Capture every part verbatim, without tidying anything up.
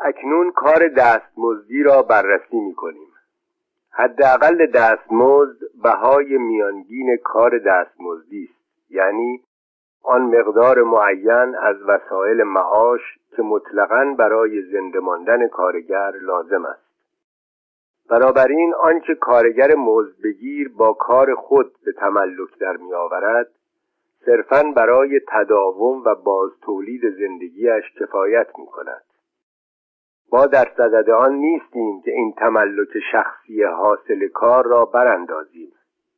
اکنون کار دستمزدی را بررسی می‌کنیم. حداقل دستمزد بهای میانگین کار دستمزدی است، یعنی آن مقدار معین از وسایل معاش که مطلقاً برای زنده ماندن کارگر لازم است. بنابراین آنچه کارگر مزد بگیر با کار خود به تملک در می آورد صرفاً برای تداوم و باز تولید زندگیش کفایت می کند. ما در صدد آن نیستیم که این تملک شخصی حاصل کار را براندازیم،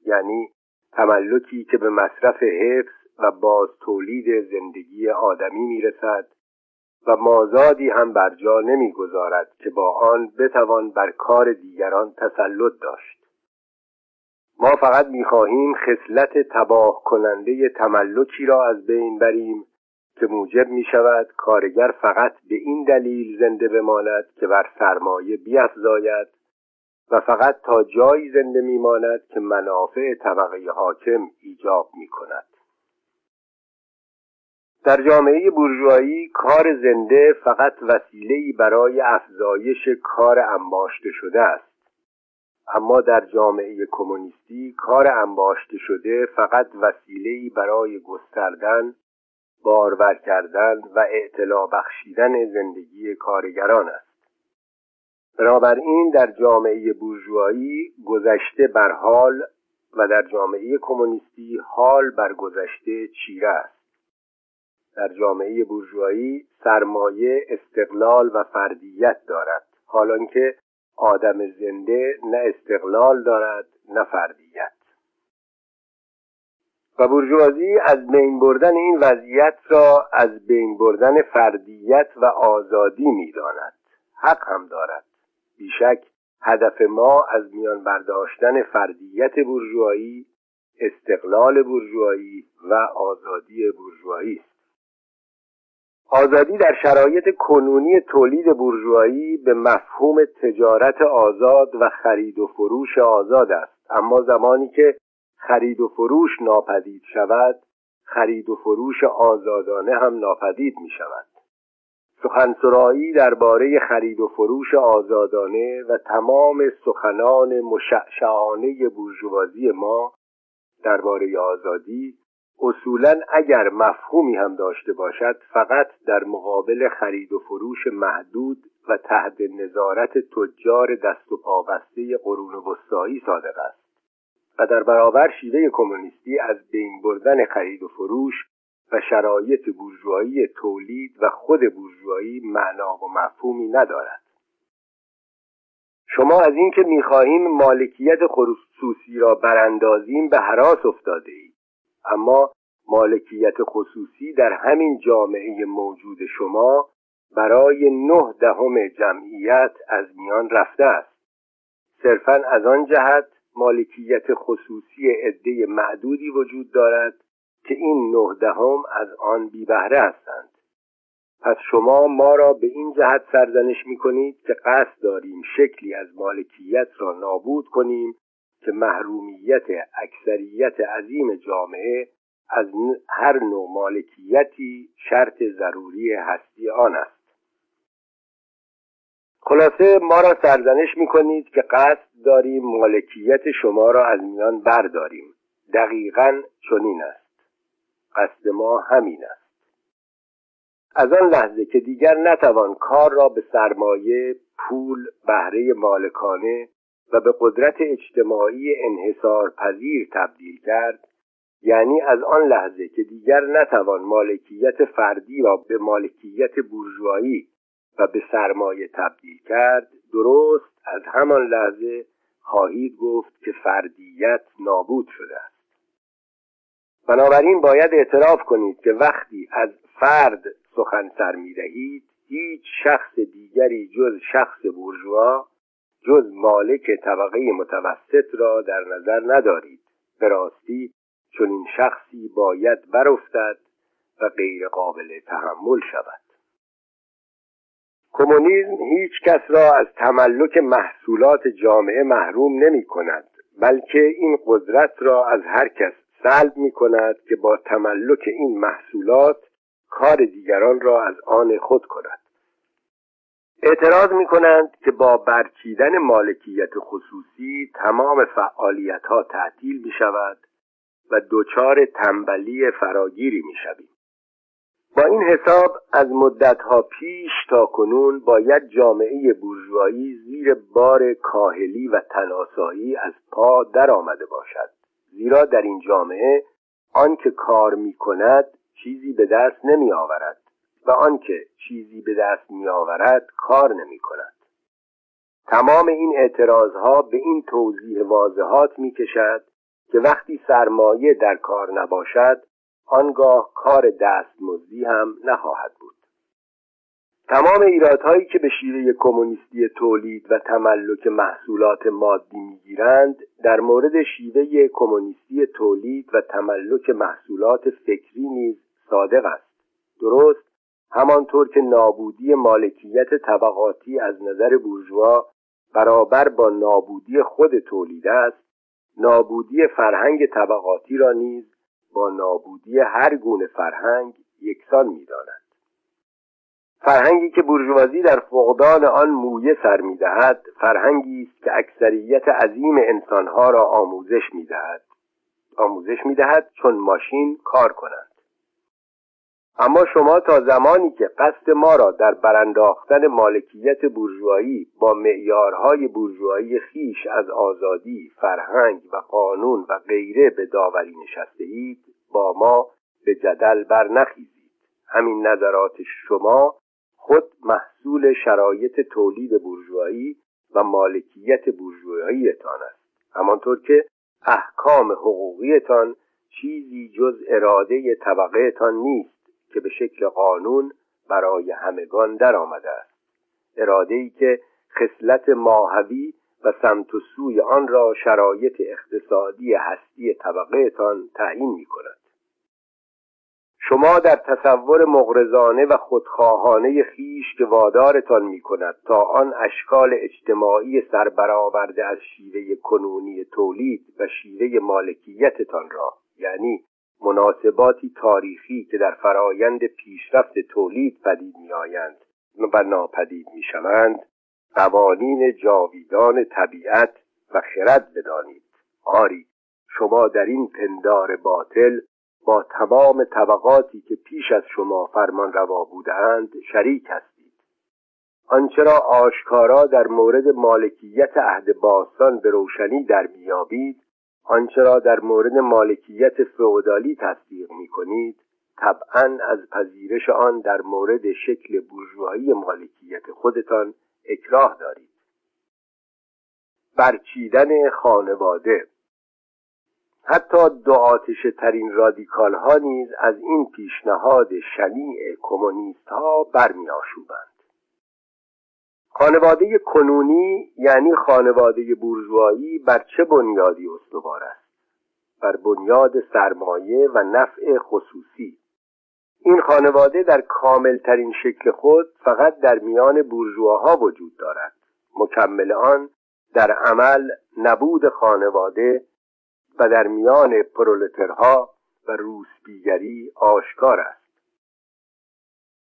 یعنی تملکی که به مصرف حفظ و باز تولید زندگی آدمی می رسد و مازادی هم بر جا نمی گذارد که با آن بتوان بر کار دیگران تسلط داشت. ما فقط می خواهیم خصلت تباه کننده تملکی را از بین بریم که موجب می شود کارگر فقط به این دلیل زنده بماند که بر سرمایه بیفزاید و فقط تا جایی زنده می ماند که منافع طبقه حاکم ایجاب می کند. در جامعه بورژوایی کار زنده فقط وسیله‌ای برای افزایش کار انباشته شده است، اما در جامعه کمونیستی کار انباشته شده فقط وسیله‌ای برای گستردن، بارور کردن و اعتلا بخشیدن زندگی کارگران است. بنابراین در جامعه بورژوایی گذشته بر حال و در جامعه کمونیستی حال بر گذشته چیره است. در جامعه بورژوایی سرمایه استقلال و فردیت دارد، حالانکه آدم زنده نه استقلال دارد نه فردیت. و بورژوازی از بین بردن این وضعیت را از بین بردن فردیت و آزادی می داند. حق هم دارد. بیشک هدف ما از میان برداشتن فردیت بورژوایی، استقلال بورژوایی و آزادی بورژوایی است. آزادی در شرایط کنونی تولید بورژوایی به مفهوم تجارت آزاد و خرید و فروش آزاد است، اما زمانی که خرید و فروش ناپدید شود، خرید و فروش آزادانه هم ناپدید می شود. سخنسرایی درباره خرید و فروش آزادانه و تمام سخنان مشعشعانه بورژوازی ما درباره آزادی اصولاً اگر مفهومی هم داشته باشد فقط در مقابل خرید و فروش محدود و تحت نظارت تجار دست و پا بسته قرون وسطایی صادق است و در برابر شیوه کمونیستی از بین بردن خرید و فروش و شرایط بورژوایی تولید و خود بورژوایی معنا و مفهومی ندارد. شما از اینکه می‌خواهیم مالکیت خصوصی را براندازیم به هراس افتاده‌اید، اما مالکیت خصوصی در همین جامعه موجود شما برای نه دهم جمعیت از میان رفته است، صرفاً از آن جهت مالکیت خصوصی عده معدودی وجود دارد که این نه دهم از آن بی بهره هستند. پس شما ما را به این جهت سرزنش می‌کنید که قصد داریم شکلی از مالکیت را نابود کنیم که محرومیت اکثریت عظیم جامعه از هر نوع مالکیتی شرط ضروری هستی آن است. خلاصه ما را سرزنش می‌کنید که قصد داریم مالکیت شما را از میان برداریم. دقیقاً چنین است. قصد ما همین است. از آن لحظه که دیگر نتوان کار را به سرمایه، پول، بهره مالکانه و به قدرت اجتماعی انحصار پذیر تبدیل کرد، یعنی از آن لحظه که دیگر نتوان مالکیت فردی را به مالکیت بورژوایی و به سرمایه تبدیل کرد، درست از همان لحظه خواهید گفت که فردیت نابود شده است. بنابراین باید اعتراف کنید که وقتی از فرد سخن سر می‌دهید، هیچ شخص دیگری جز شخص بورژوا، جز مالک طبقه متوسط را در نظر ندارید. به راستی چنین شخصی باید برافتد و غیر قابل تحمل شود. کمونیسم هیچ کس را از تملک محصولات جامعه محروم نمی کند، بلکه این قدرت را از هر کس سلب می کند که با تملک این محصولات کار دیگران را از آن خود کند. اعتراض می‌کنند که با برچیدن مالکیت خصوصی تمام فعالیت‌ها تعطیل می‌شود و دچار تنبلی فراگیری می‌شویم. با این حساب از مدت‌ها پیش تا کنون باید جامعه بورژوایی زیر بار کاهلی و تناسایی از پا در آمده باشد، زیرا در این جامعه آن که کار می‌کند چیزی به دست نمی‌آورد و آن که چیزی به دست می‌آورد کار نمی‌کند. تمام این اعتراض‌ها به این توضیح واضحات می‌کشد که وقتی سرمایه در کار نباشد آنگاه کار دستمزدی هم نخواهد بود. تمام ایرادهایی که به شیوه کمونیستی تولید و تملک محصولات مادی می‌گیرند در مورد شیوه کمونیستی تولید و تملک محصولات فکری نیز صادق است. درست همانطور که نابودی مالکیت طبقاتی از نظر بورژوا برابر با نابودی خود تولید است، نابودی فرهنگ طبقاتی را نیز با نابودی هر گونه فرهنگ یکسان می‌داند. فرهنگی که بورژوازی در فقدان آن مویه سر می‌دهد، فرهنگی است که اکثریت عظیم انسان‌ها را آموزش می‌دهد. آموزش می‌دهد چون ماشین کار کنند. اما شما تا زمانی که قصد ما را در برانداختن مالکیت بورژوایی با معیارهای بورژوایی خیش از آزادی، فرهنگ و قانون و غیره به داوری نشسته اید، با ما به جدل برنخیزید. همین نظرات شما خود محصول شرایط تولید بورژوایی و مالکیت بورژوایی‌تان است، همانطور که احکام حقوقی‌تان چیزی جز اراده طبقه‌تان نیست که به شکل قانون برای همگان در آمده است، اراده‌ای که خصلت ماهوی و سمت و سوی آن را شرایط اقتصادی هستی طبقه‌تان تعیین می‌کند. شما در تصور مغرضانه و خودخواهانه خیش که وادارتان می‌کند تا آن اشکال اجتماعی سربرآورده از شیوه کنونی تولید و شیوه مالکیتتان را، یعنی مناسباتی تاریخی که در فرایند پیشرفت تولید پدید می‌آیند و ناپدید می‌شوند، قوانین جاویدان طبیعت و خرد بدانید. آری، شما در این پندار باطل با تمام طبقاتی که پیش از شما فرمان روا بودند شریک هستید. آنچه را آشکارا در مورد مالکیت عهد باستان به روشنی در می‌یابید، آنچه را در مورد مالکیت فئودالی تصدیق می‌کنید، طبعاً از پذیرش آن در مورد شکل بورژوایی مالکیت خودتان اکراه دارید. برچیدن خانواده. حتی دو آتشه‌ترین رادیکال‌ها نیز از این پیشنهاد شنیع کمونیست‌ها برمی‌آشوبند. خانواده کنونی یعنی خانواده بورژوایی بر چه بنیادی استوار است؟ بر بنیاد سرمایه و نفع خصوصی. این خانواده در کاملترین شکل خود فقط در میان بورژواها وجود دارد. مکمل آن در عمل نبود خانواده و در میان پرولترها و روسپیگری آشکار است.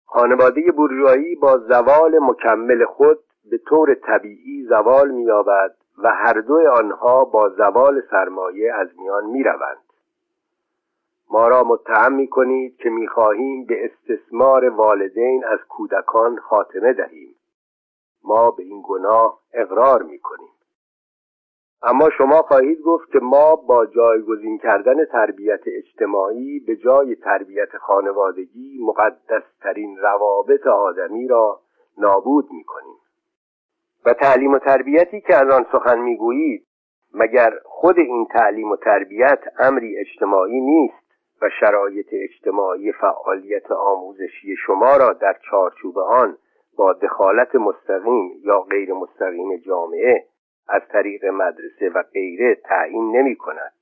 خانواده بورژوایی با زوال مکمل خود به طور طبیعی زوال می‌یابد و هر دوی آنها با زوال سرمایه از میان می‌روند. ما را متهم می‌کنید که می‌خواهیم به استثمار والدین از کودکان خاتمه دهیم. ما به این گناه اقرار می‌کنیم. اما شما خواهید گفت که ما با جایگزین کردن تربیت اجتماعی به جای تربیت خانوادگی مقدس‌ترین روابط آدمی را نابود می‌کنیم. و تعلیم و تربیتی که از آن سخن می‌گویید، مگر خود این تعلیم و تربیت امری اجتماعی نیست و شرایط اجتماعی فعالیت آموزشی شما را در چارچوب آن با دخالت مستقیم یا غیر مستقیم جامعه از طریق مدرسه و غیره تعیین نمی کند.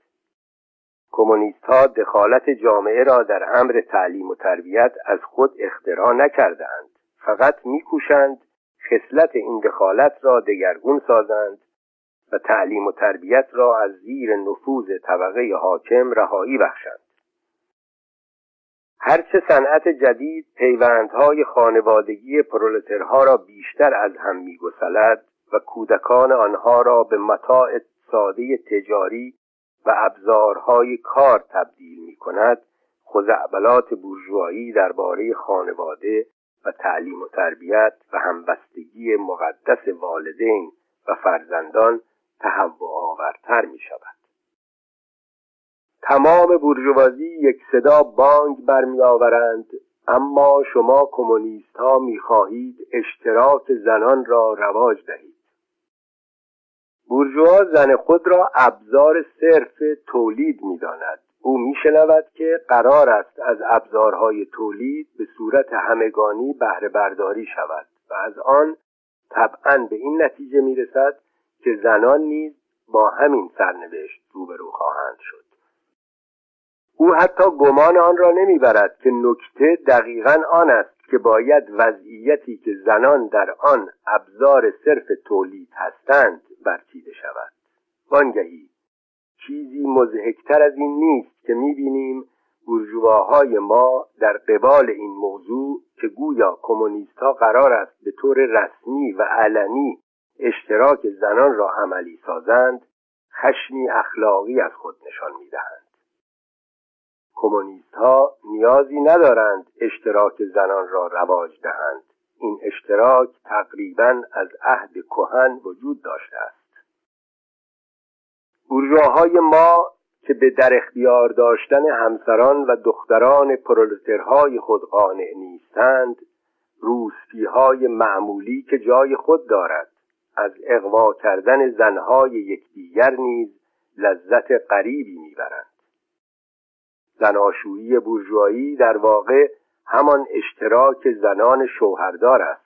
کمونیست‌ها دخالت جامعه را در امر تعلیم و تربیت از خود اختراع نکردند، فقط می‌کوشند خصلت این دخالت را دگرگون سازند و تعلیم و تربیت را از زیر نفوذ طبقه حاکم رهایی بخشند. هرچه صنعت جدید پیوندهای خانوادگی پرولترها را بیشتر از هم می‌گسلد و کودکان آنها را به متاع ساده تجاری و ابزارهای کار تبدیل می‌کند، خزعبلات بورژوایی درباره خانواده و تعلیم و تربیت و همبستگی مقدس والدین و فرزندان تهوع آورتر می‌شود. تمام بورژوازی یک صدا بانگ برمی‌آورند: اما شما کمونیست‌ها می‌خواهید اشتراک زنان را رواج دهید. بورژوا زن خود را ابزار صرف تولید می‌داند. او می‌شنود که قرار است از ابزارهای تولید به صورت همگانی بهره برداری شود و از آن طبعاً به این نتیجه می‌رسد که زنان نیز با همین سرنوشت روبرو خواهند شد. او حتی گمان آن را نمیبرد که نکته دقیقاً آن است که باید وضعیتی که زنان در آن ابزار صرف تولید هستند برچیده شود. وانگهی چیزی مضحک‌تر از این نیست که می‌بینیم بورژواهای ما در قبال این موضوع که گویا کمونیست‌ها قرار است به طور رسمی و علنی اشتراک زنان را عملی سازند، خشمی اخلاقی از خود نشان می‌دهند. کمونیست‌ها نیازی ندارند اشتراک زنان را رواج دهند. این اشتراک تقریباً از عهد کهن وجود داشته است. بورژواهای ما که به در اختیار داشتن همسران و دختران پرولترهای خود قانع نیستند، روسپی‌های معمولی که جای خود دارد، از اغوا کردن زن‌های یکدیگر نیز لذت غریبی می‌برند. زناشویی بورژوایی در واقع همان اشتراک زنان شوهردار است.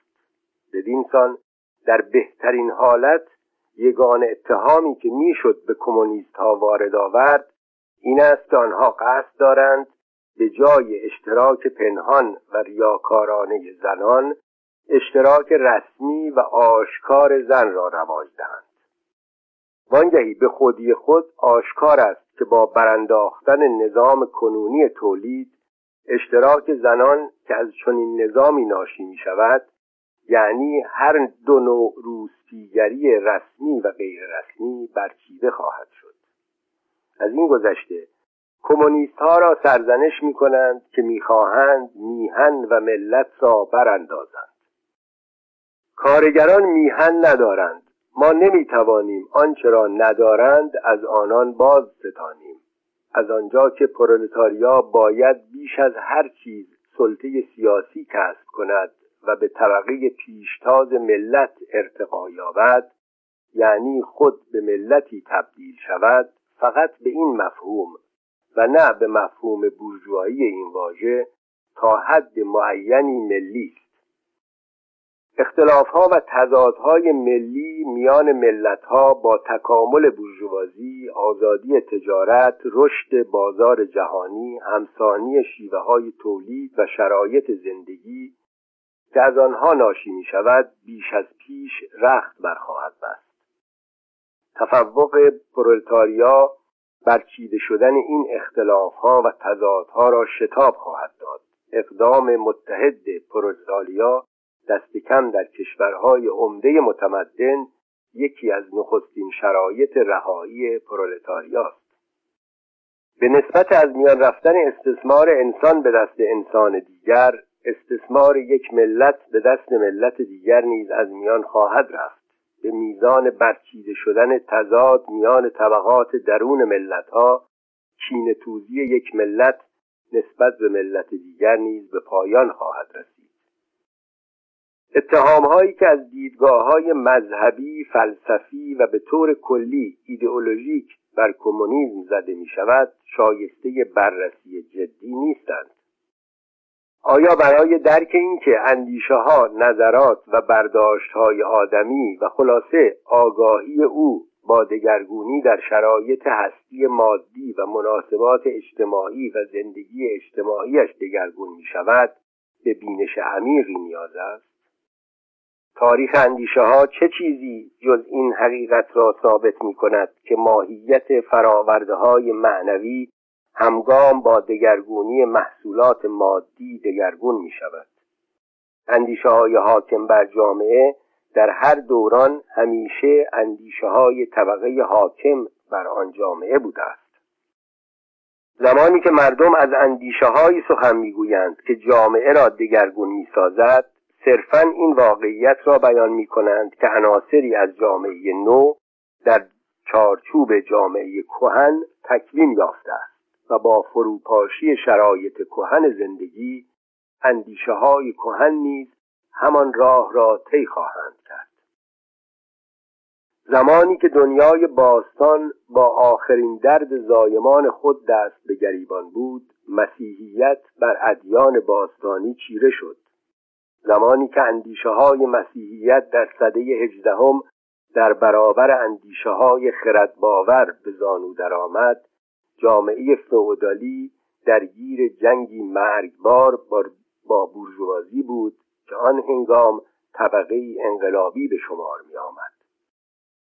بدین سان در بهترین حالت یگان اتهامی که میشد به کمونیست‌ها وارد آورد این است که آنها قصد دارند به جای اشتراک پنهان و ریاکارانه زنان، اشتراک رسمی و آشکار زن را رواج دهند. وانگهی به خودی خود آشکار است که با برانداختن نظام کنونی تولید، اشتراک زنان که از چنین نظامی ناشی می شود، یعنی هر دو نوع روسپیگری رسمی و غیر رسمی برچیده خواهد شد. از این گذشته کمونیست ها را سرزنش می کنند که می خواهند میهن و ملت را براندازند. کارگران میهن ندارند. ما نمیتوانیم آنچه را ندارند از آنان باز ستانیم. از آنجا که پرولتاریا باید بیش از هر چیز سلطه سیاسی کسب کند و به طبقه پیشتاز ملت ارتقا یابد، یعنی خود به ملتی تبدیل شود، فقط به این مفهوم و نه به مفهوم بورژوایی این واژه تا حد معینی ملی است. اختلاف‌ها و تضادهای ملی میان ملت‌ها با تکامل بورژوازی، آزادی تجارت، رشد بازار جهانی، همسانی شیوه‌های تولید و شرایط زندگی که از آنها ناشی می‌شود، بیش از پیش رخت برخواهد بست. تفوق پرولتاریا برچیده شدن این اختلاف‌ها و تضادها را شتاب خواهد داد. اقدام متحد پرولتاریا دست کم در کشورهای عمده متمدن یکی از نخستین شرایط رهایی پرولتاریاست. به نسبت از میان رفتن استثمار انسان به دست انسان دیگر، استثمار یک ملت به دست ملت دیگر نیز از میان خواهد رفت. به میزان برچیده شدن تضاد میان طبقات درون ملت‌ها، کینه‌توزی یک ملت نسبت به ملت دیگر نیز به پایان خواهد رسید. اتهام‌هایی که از دیدگاه‌های مذهبی، فلسفی و به طور کلی ایدئولوژیک بر کمونیسم زده می‌شود، شایسته بررسی جدی نیستند. آیا برای درک اینکه اندیشه‌ها، نظرات و برداشت‌های آدمی و خلاصه آگاهی او با دگرگونی در شرایط هستی مادی و مناسبات اجتماعی و زندگی اجتماعیش دگرگون می‌شود، به بینش عمیقی نیاز است؟ تاریخ اندیشه‌ها چه چیزی جز این حقیقت را ثابت می‌کند که ماهیت فراورده‌های معنوی همگام با دگرگونی محصولات مادی دگرگون می شود. اندیشه های حاکم بر جامعه در هر دوران همیشه اندیشه های طبقه حاکم بر آن جامعه بوده است. زمانی که مردم از اندیشه هایی سخن می گویند که جامعه را دگرگون می سازد، صرفاً این واقعیت را بیان می کنند که عناصری از جامعه نو در چارچوب جامعه کهن تکوین یافته است و با فروپاشی شرایط کهن زندگی، اندیشه های کهن نیز همان راه را طی خواهند کرد. زمانی که دنیای باستان با آخرین درد زایمان خود دست به گریبان بود، مسیحیت بر ادیان باستانی چیره شد. زمانی که اندیشه‌های مسیحیت در سده هجدهم در برابر اندیشه‌های خردباور به زانو درآمد، جامعه فئودالی درگیر جنگی مرگبار با بورژوازی بود که آن هنگام طبقه انقلابی به شمار می‌آمد.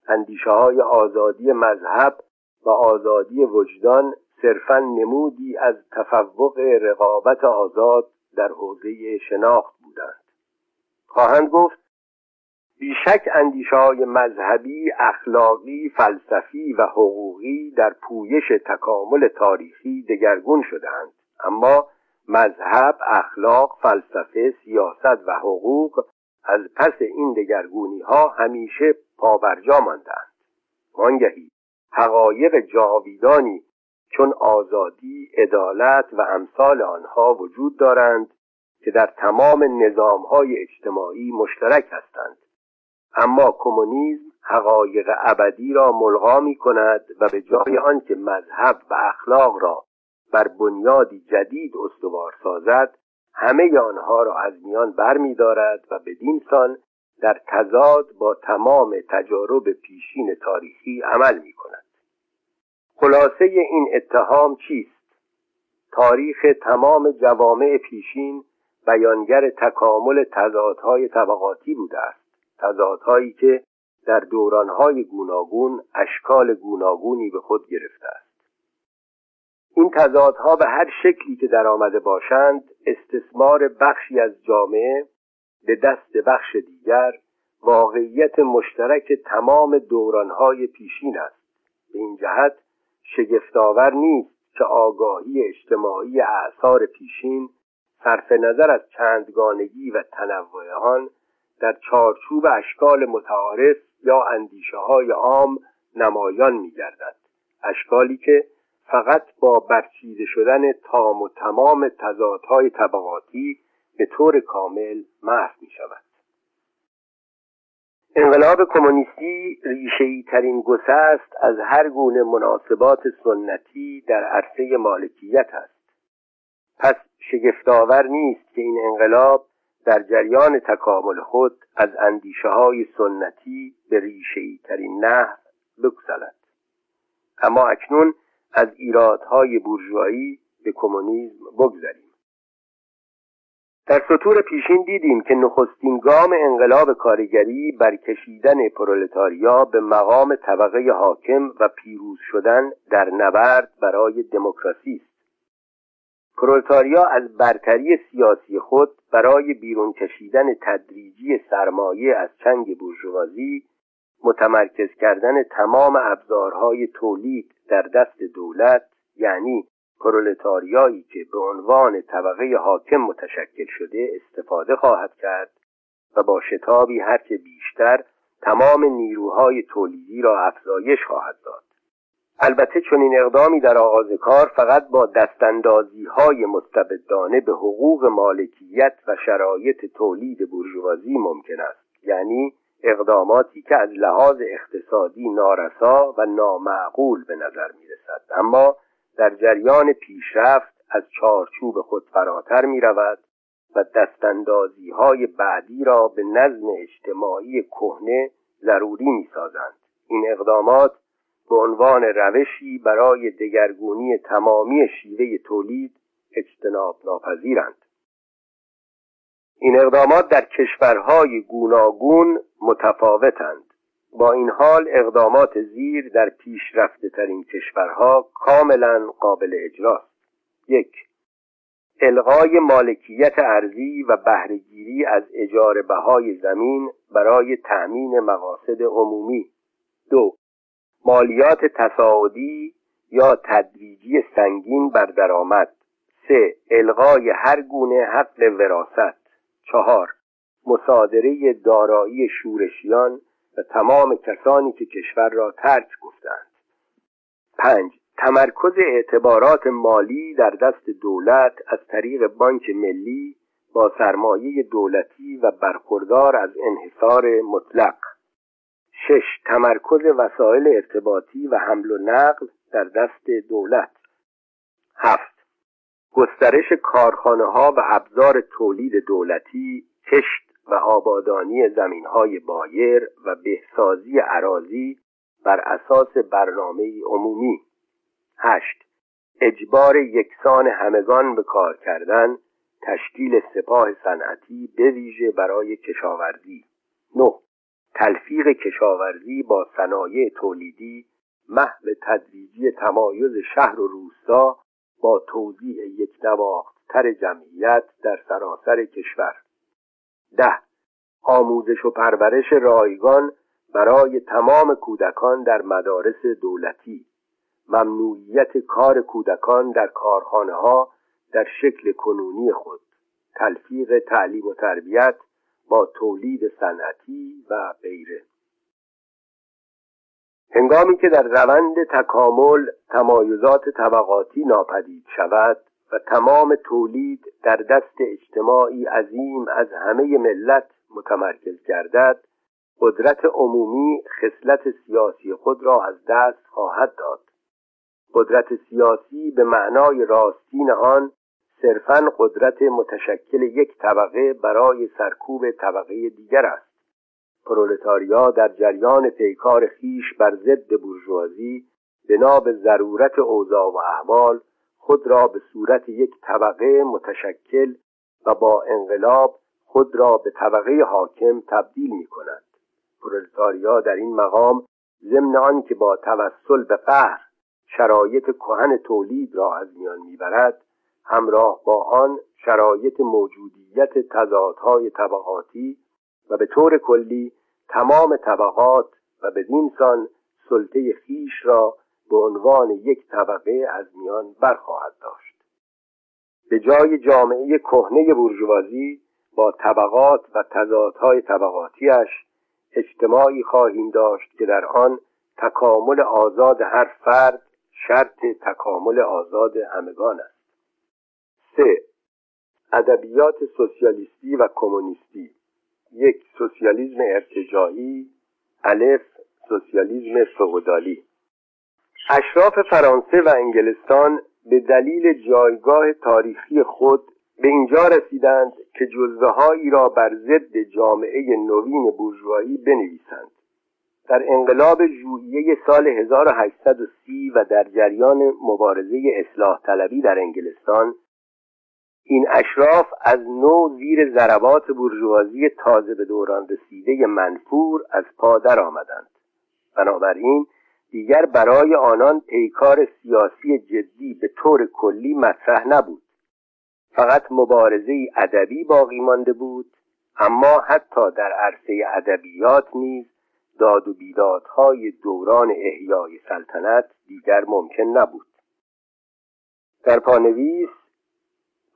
اندیشه‌های آزادی مذهب و آزادی وجدان صرفاً نمودی از تفوق رقابت آزاد در حوزه شناخت بودند. خواهند گفت بیشک اندیشه‌های مذهبی، اخلاقی، فلسفی و حقوقی در پویش تکامل تاریخی دگرگون شدند، اما مذهب، اخلاق، فلسفه، سیاست و حقوق از پس این دگرگونی‌ها همیشه پابرجا ماندند. وانگهی حقایق جاویدانی چون آزادی، عدالت و امثال آنها وجود دارند که در تمام نظام‌های اجتماعی مشترک هستند، اما کمونیسم حقایق ابدی را ملغا می‌کند و به جای آنکه مذهب و اخلاق را بر بنیادی جدید استوار سازد، همه آنها را از میان برمی‌دارد و بدین سان در تضاد با تمام تجارب پیشین تاریخی عمل می‌کند. خلاصه این اتهام چیست؟ تاریخ تمام جوامع پیشین بیانگر تکامل تضادهای طبقاتی بوده است، تضادهایی که در دورانهای گوناگون اشکال گوناگونی به خود گرفته است. این تضادها به هر شکلی که در آمده باشند، استثمار بخشی از جامعه به دست بخش دیگر، واقعیت مشترک تمام دورانهای پیشین است. به این جهت شگفت‌آور نیست که آگاهی اجتماعی اعصار پیشین صرف نظر از چندگانگی و تنوع آن در چارچوب اشکال متعارف یا اندیشه‌های عام نمایان می‌گردد، اشکالی که فقط با برچیده شدن تام و تمام تضادهای طبقاتی به طور کامل محو می شود. انقلاب کمونیستی ریشه‌ای ترین گسست از هر گونه مناسبات سنتی در عرصه مالکیت است. پس شگفت‌آور نیست که این انقلاب در جریان تکامل خود از اندیشه‌های سنتی به ریشه‌ای ترین نحو بگسلد. اما اکنون از ایرادهای بورژوایی به کمونیسم بگذریم. در سطور پیشین دیدیم که نخستین گام انقلاب کارگری بر کشیدن پرولتاریا به مقام طبقه حاکم و پیروز شدن در نبرد برای دموکراسی است. پرولتاریا از برتری سیاسی خود برای بیرون کشیدن تدریجی سرمایه از چنگ بورژوازی، متمرکز کردن تمام ابزارهای تولید در دست دولت، یعنی پرولتاریایی که به عنوان طبقه حاکم متشکل شده استفاده خواهد کرد و با شتابی هرچه بیشتر تمام نیروهای تولیدی را افزایش خواهد داد. البته چنین اقدامی در آغاز کار فقط با دستاندازی‌های مستبدانه به حقوق مالکیت و شرایط تولید بورژوازی ممکن است، یعنی اقداماتی که از لحاظ اقتصادی نارسا و نامعقول به نظر می رسد، اما در جریان پیشرفت از چارچوب خود فراتر می رود و دستاندازی های بعدی را به نظم اجتماعی کهنه ضروری می سازند. این اقدامات به عنوان روشی برای دگرگونی تمامی شیوه تولید اجتناب ناپذیرند. این اقدامات در کشورهای گوناگون متفاوتند. با این حال اقدامات زیر در پیشرفته ترین کشورها کاملا قابل اجراست. یک، الغای مالکیت ارضی و بهره‌گیری از اجاره بهای زمین برای تأمین مقاصد عمومی. دو، مالیات تصاعدی یا تدریجی سنگین بر درآمد. سه، الغای هر گونه حق وراثت. چهار، مصادره دارایی شورشیان و تمام کسانی که کشور را ترک گفتند. پنج، تمرکز اعتبارات مالی در دست دولت از طریق بانک ملی با سرمایه دولتی و برخوردار از انحصار مطلق. شش، تمرکز وسایل ارتباطی و حمل و نقل در دست دولت. هفت، گسترش کارخانه‌ها و ابزار تولید دولتی، کشت و آبادانی زمین‌های بایر و بهسازی اراضی بر اساس برنامه‌ای عمومی. هشت، اجبار یکسان همگان به کار کردن، تشکیل سپاه صنعتی به ویژه برای کشاورزی. نه، تلفیق کشاورزی با صنایع تولیدی، محو تدریجی تمایز شهر و روستا با توزیع یکنواختر جمعیت در سراسر کشور. ده، آموزش و پرورش رایگان برای تمام کودکان در مدارس دولتی. ممنوعیت کار کودکان در کارخانه‌ها در شکل کنونی خود. تلفیق تعلیم و تربیت با تولید صنعتی و غیره. هنگامی که در روند تکامل تمایزات طبقاتی ناپدید شود و تمام تولید در دست اجتماعی عظیم از همه ملت متمرکز گردد، قدرت عمومی خصلت سیاسی خود را از دست خواهد داد. قدرت سیاسی به معنای راستین آن صرفاً قدرت متشکل یک طبقه برای سرکوب طبقه دیگر است. پرولتاریا در جریان پیکار خیش بر ضد بورژوازی بنا به ضرورت اوضاع و احوال خود را به صورت یک طبقه متشکل و با انقلاب خود را به طبقه حاکم تبدیل می‌کند. پرولتاریا در این مقام ضمن آن که با توسل به قهر شرایط کهن تولید را از میان میبرد، همراه با آن شرایط موجودیت تضادهای طبقاتی و به طور کلی تمام طبقات و بدین سان سلطه خیش را به عنوان یک طبقه از میان برخواهد داشت. به جای جامعه کهنه بورژوازی با طبقات و تضادهای طبقاتیش، اجتماعی خواهیم داشت که در آن تکامل آزاد هر فرد شرط تکامل آزاد همگان است. سه، ادبیات سوسیالیستی و کمونیستی. یک، سوسیالیسم ارتجاعی. الف، سوسیالیسم فئودالی. اشراف فرانسه و انگلستان به دلیل جایگاه تاریخی خود به اینجا رسیدند که جزوه‌هایی را بر ضد جامعه نوین بورژوایی بنویسند. در انقلاب ژوئیه سال هزار و هشتصد و سی و در جریان مبارزه اصلاح طلبی در انگلستان، این اشراف از نو زیر ضربات بورژوازی تازه به دوران رسیده منفور از پا در آمدند. بنابراین دیگر برای آنان پیکار سیاسی جدی به طور کلی مطرح نبود. فقط مبارزه ادبی باقی مانده بود، اما حتی در عرصه ادبیات نیز داد و بیدادهای دوران احیای سلطنت دیگر ممکن نبود. در پانویس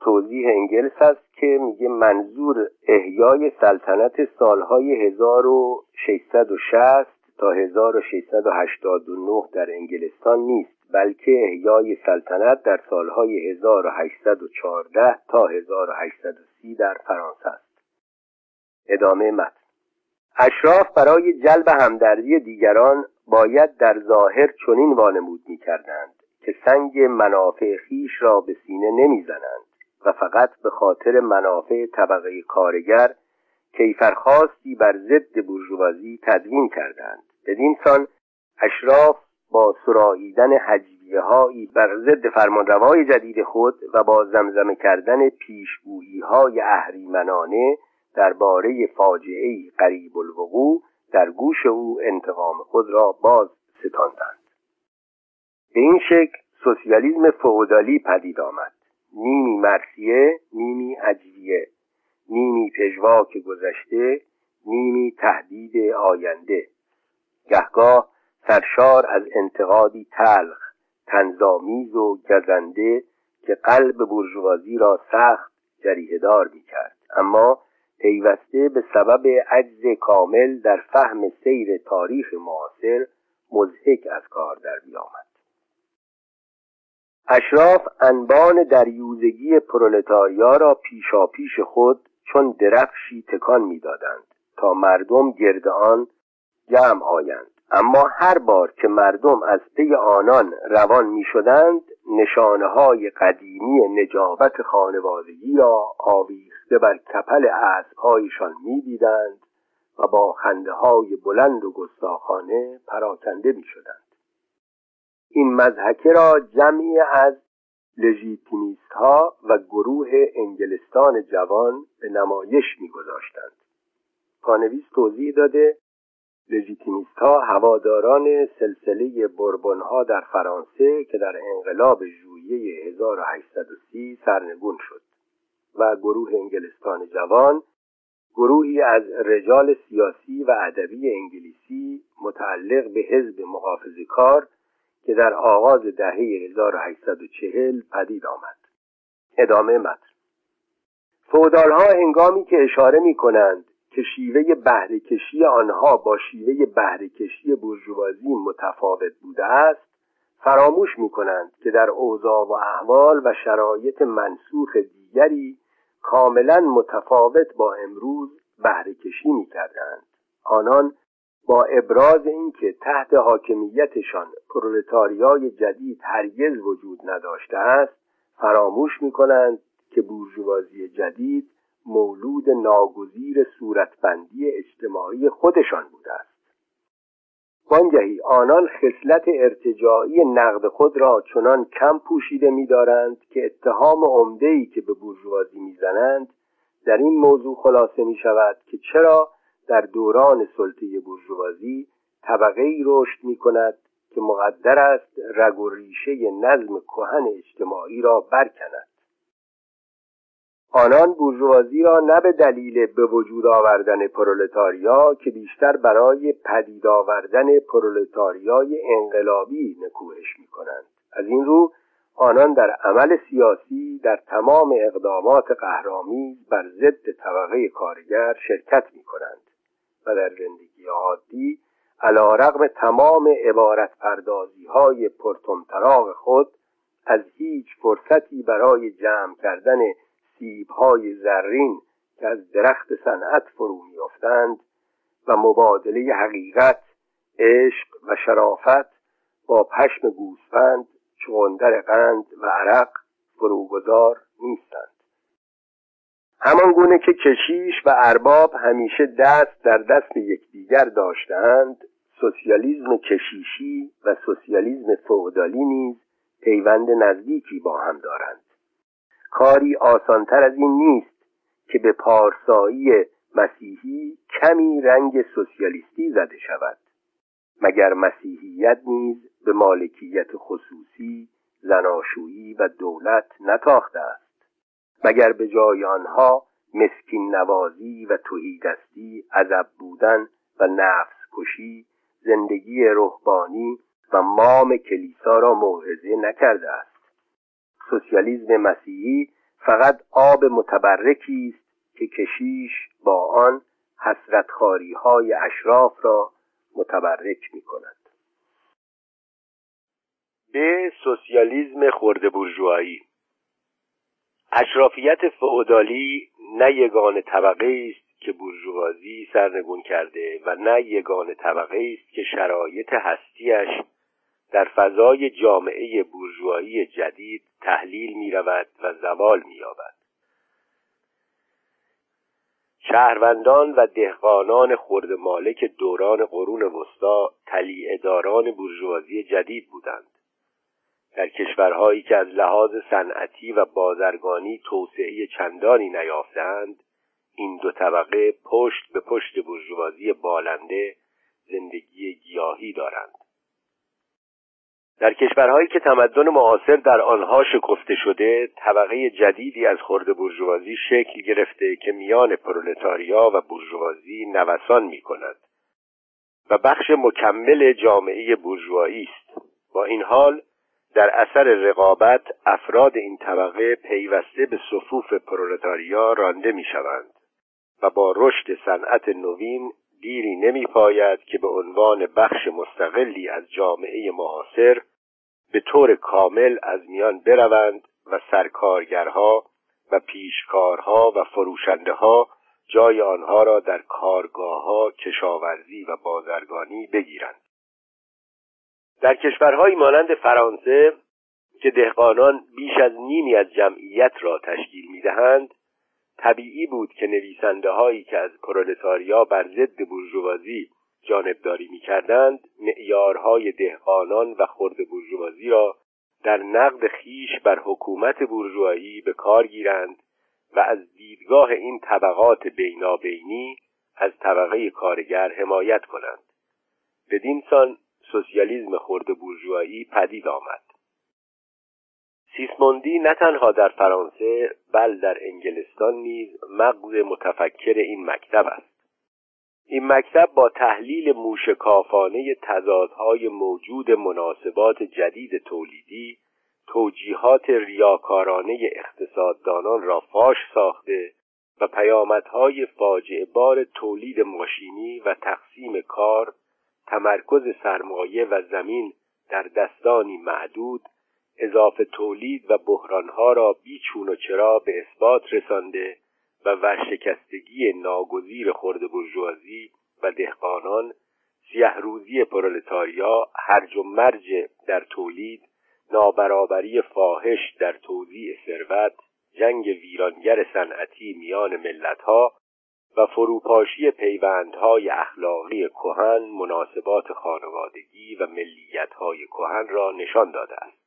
توضیح انگلس است که میگه منظور احیای سلطنت سالهای هزار و ششصد و شصت تا هزار و ششصد و هشتاد و نه در انگلستان نیست، بلکه احیای سلطنت در سالهای هزار و هشتصد و چهارده تا هزار و هشتصد و سی در فرانسه است. ادامه متن. اشراف برای جلب همدردی دیگران باید در ظاهر چنین وانمود می‌کردند که سنگ منافع خیش را به سینه نمی‌زنند و فقط به خاطر منافع طبقه کارگر کیفرخواستی بر ضد بورژوازی تدوین کردند. بدین سان اشراف با سراییدن هجویه‌هایی بر ضد فرمانروای جدید خود و با زمزمه کردن پیشگویی‌های اهریمنانه درباره فاجعه‌ای قریب الوقوع در گوش او انتقام خود را باز ستاندند. به این شکل سوسیالیسم فئودالی پدید آمد. نیمی مرثیه، نیمی اجریه، نیمی پژواک گذشته، نیمی تهدید آینده، گهگاه سرشار از انتقادی تلخ، طنزآمیز و گزنده که قلب بورژوازی را سخت جریحه‌دار می‌کرد، اما پیوسته به سبب عجز کامل در فهم سیر تاریخ معاصر مضحک از کار در درمی‌آمد. اشراف انبان دریوزگی پرولتاریا را پیشاپیش خود چون درفشی تکان می‌دادند تا مردم گرد آن جمع آیند، اما هر بار که مردم از پی آنان روان می شدند نشانه‌های قدیمی نجابت خانوادگی را آویخته بر کپل اسب‌هایشان می دیدند و با خنده‌های بلند و گستاخانه پراکنده می شدند. این مضحکه را جمعی از لژیتیمیست‌ها و گروه انگلستان جوان به نمایش می گذاشتند. پانویس توضیح داده لژیتیمیست‌ها هواداران سلسله بوربون‌ها در فرانسه که در انقلاب ژوئیه هزار و هشتصد و سی سرنگون شد و گروه انگلستان جوان گروهی از رجال سیاسی و ادبی انگلیسی متعلق به حزب محافظه‌کار که در آغاز دهه هزار و هشتصد و چهل پدید آمد. ادامه متن. فئودال‌ها هنگامی که اشاره می‌کنند که شیوه بهره‌کشی آنها با شیوه بهره‌کشی بورژوازی متفاوت بوده است، فراموش می‌کنند که در اوضاع و احوال و شرایط منسوخ دیگری کاملاً متفاوت با امروز بهره‌کشی می‌کردند. آنان با ابراز اینکه تحت حاکمیتشان پرولتاریای جدید هرگز وجود نداشته است، فراموش می‌کنند که بورژوازی جدید مولود ناگزیر صورتبندی اجتماعی خودشان بوده است. وانگهی آنان خصلت ارتجاعی نقد خود را چنان کم پوشیده می‌دارند که اتهام عمده‌ای که به بورژوازی می‌زنند در این موضوع خلاصه می‌شود که چرا در دوران سلطه بورژوازی طبقه‌ای رشد می‌کند که مقدر است رگ و ریشه نظم کهن اجتماعی را برکند. آنان بورژوازی را نه به دلیل به وجود آوردن پرولتاریا که بیشتر برای پدید آوردن پرولتاریای انقلابی نکوهش می‌کنند. از این رو آنان در عمل سیاسی در تمام اقدامات قهرآمیز بر ضد طبقه کارگر شرکت می‌کنند و در زندگی عادی علی‌رغم تمام عبارت پردازی‌های پرطمطراق خود از هیچ فرصتی برای جمع کردن سیب‌های زرین که از درخت صنعت فرو می‌افتند و مبادله حقیقت، عشق و شرافت با پشم گوسفند، چغندر قند و عرق فروگذار نیستند. همان گونه که کشیش و ارباب همیشه دست در دست یکدیگر داشتند، سوسیالیسم کشیشی و سوسیالیسم فئودالی نیز پیوند نزدیکی با هم دارند. کاری آسانتر از این نیست که به پارسایی مسیحی کمی رنگ سوسیالیستی زده شود، مگر مسیحیت نیز به مالکیت خصوصی، زناشویی و دولت نتاخته است، مگر به جای آنها مسکین نوازی و تهیدستی، عزب بودن و نفس کشی زندگی روحانی و مام کلیسا را موعظه نکرده است. سوسیالیسم مسیحی فقط آب متبرکی است که کشیش با آن حسرتخواری‌های اشراف را متبرک می‌کند. به سوسیالیسم خرده بورژوایی. اشرافیت فئودالی نه یگانه طبقه‌ای است که بورژوازی سرنگون کرده و نه یگانه طبقه‌ای است که شرایط هستی‌اش در فضای جامعه بورژوایی جدید تحلیل می رود و زوال می یابد. شهروندان و دهقانان خرده مالک دوران قرون وسطی تلیعه‌داران بورژوازی جدید بودند. در کشورهایی که از لحاظ صنعتی و بازرگانی توسعه چندانی نیافتند، این دو طبقه پشت به پشت بورژوازی بالنده زندگی گیاهی دارند. در کشورهایی که تمدن معاصر در آنها شکفته شده، طبقه جدیدی از خرده بورژوازی شکل گرفته که میان پرولتاریا و بورژوازی نوسان می‌کند و بخش مکمل جامعه بورژوایی است. با این حال در اثر رقابت افراد این طبقه پیوسته به صفوف پرولتاریا رانده می‌شوند و با رشد صنعت نوین دیری نمی‌پاید که به عنوان بخش مستقلی از جامعه معاصر به طور کامل از میان بروند و سرکارگرها و پیشکارها و فروشنده‌ها جای آنها را در کارگاه‌ها، کشاورزی و بازرگانی بگیرند. در کشورهایی مانند فرانسه که دهقانان بیش از نیمی از جمعیت را تشکیل می‌دهند، طبیعی بود که نویسنده‌هایی که از پرولتاریا بر ضد بورژوازی جانبداری می‌کردند، معیارهای دهقانان و خرده بورژوازی را در نقد خیش بر حکومت بورژوایی به کار گیرند و از دیدگاه این طبقات بینابینی از طبقه کارگر حمایت کنند. بدین سان سوسیالیسم خرده بورژوایی پدید آمد. سیسموندی نه تنها در فرانسه بل در انگلستان نیز مغز متفکر این مکتب است. این مکتب با تحلیل موشکافانه تضادهای موجود مناسبات جدید تولیدی، توجیهات ریاکارانه اقتصاددانان را فاش ساخته و پیامدهای فاجعه‌بار تولید ماشینی و تقسیم کار، تمرکز سرمایه و زمین در دستانی محدود، اضافه تولید و بحرانها را بیچون و چرا به اثبات رسانده و ورشکستگی ناگزیر خرده بورژوازی و دهقانان، سیه‌روزی پرولتاریا، هرج و مرج در تولید، نابرابری فاحش در توزیع ثروت، جنگ ویرانگر صنعتی میان ملت‌ها و فروپاشی پیوندهای اخلاقی کهن، مناسبات خانوادگی و ملیت‌های کهن را نشان داده است.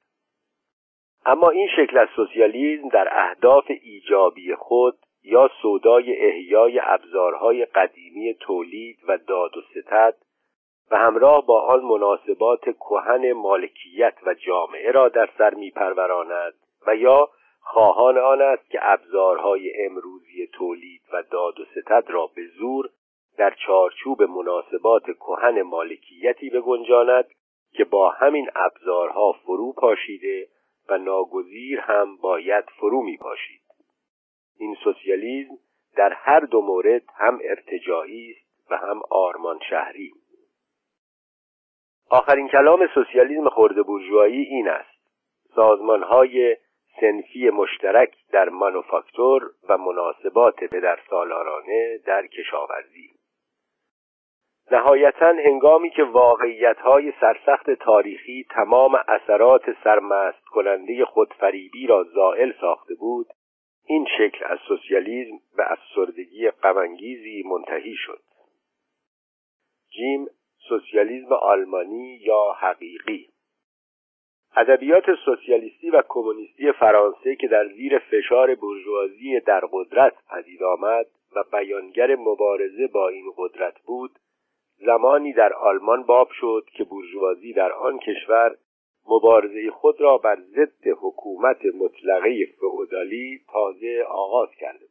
اما این شکل از سوسیالیسم در اهداف ایجابی خود یا سودای احیای ابزارهای قدیمی تولید و داد و ستد و همراه با آن مناسبات کهن مالکیت و جامعه را در سر می‌پروراند و یا خواهان آن است که ابزارهای امروزی تولید و داد و ستد را به زور در چارچوب مناسبات کهن مالکیتی بگنجاند که با همین ابزارها فرو پاشیده و ناگزیر هم باید فرو می پاشید. این سوسیالیسم در هر دو مورد هم ارتجاعی است و هم آرمان شهری. آخرین کلام سوسیالیسم خرده بورژوایی این است: سازمان‌های صنفی مشترک در مانوفاکتور و مناسبات پدرسالارانه در کشاورزی. نهایتاً هنگامی که واقعیت‌های سرسخت تاریخی تمام اثرات سرمست کننده خودفریبی را زائل ساخته بود، این شکل از سوسیالیسم به افسردگی غم‌انگیزی منتهی شد. جیم، سوسیالیسم آلمانی یا حقیقی. ادبیات سوسیالیستی و کمونیستی فرانسه که در زیر فشار بورژوازی در قدرت پدید آمد و بیانگر مبارزه با این قدرت بود، زمانی در آلمان باب شد که بورژوازی در آن کشور مبارزه خود را بر ضد حکومت مطلقه فئودالی تازه آغاز کرده بود.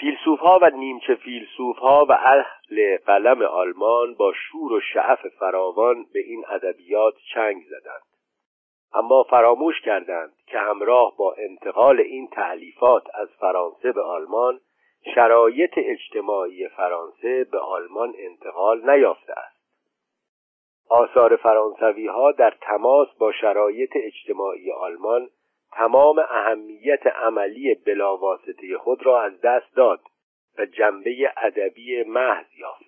فیلسوفها و نیمچه فیلسوفها و اهل قلم آلمان با شور و شعف فراوان به این ادبیات چنگ زدند، اما فراموش کردند که همراه با انتقال این تألیفات از فرانسه به آلمان، شرایط اجتماعی فرانسه به آلمان انتقال نیافته است. آثار فرانسوی‌ها در تماس با شرایط اجتماعی آلمان تمام اهمیت عملی بلاواسطه خود را از دست داد و جنبه ادبی محض یافت.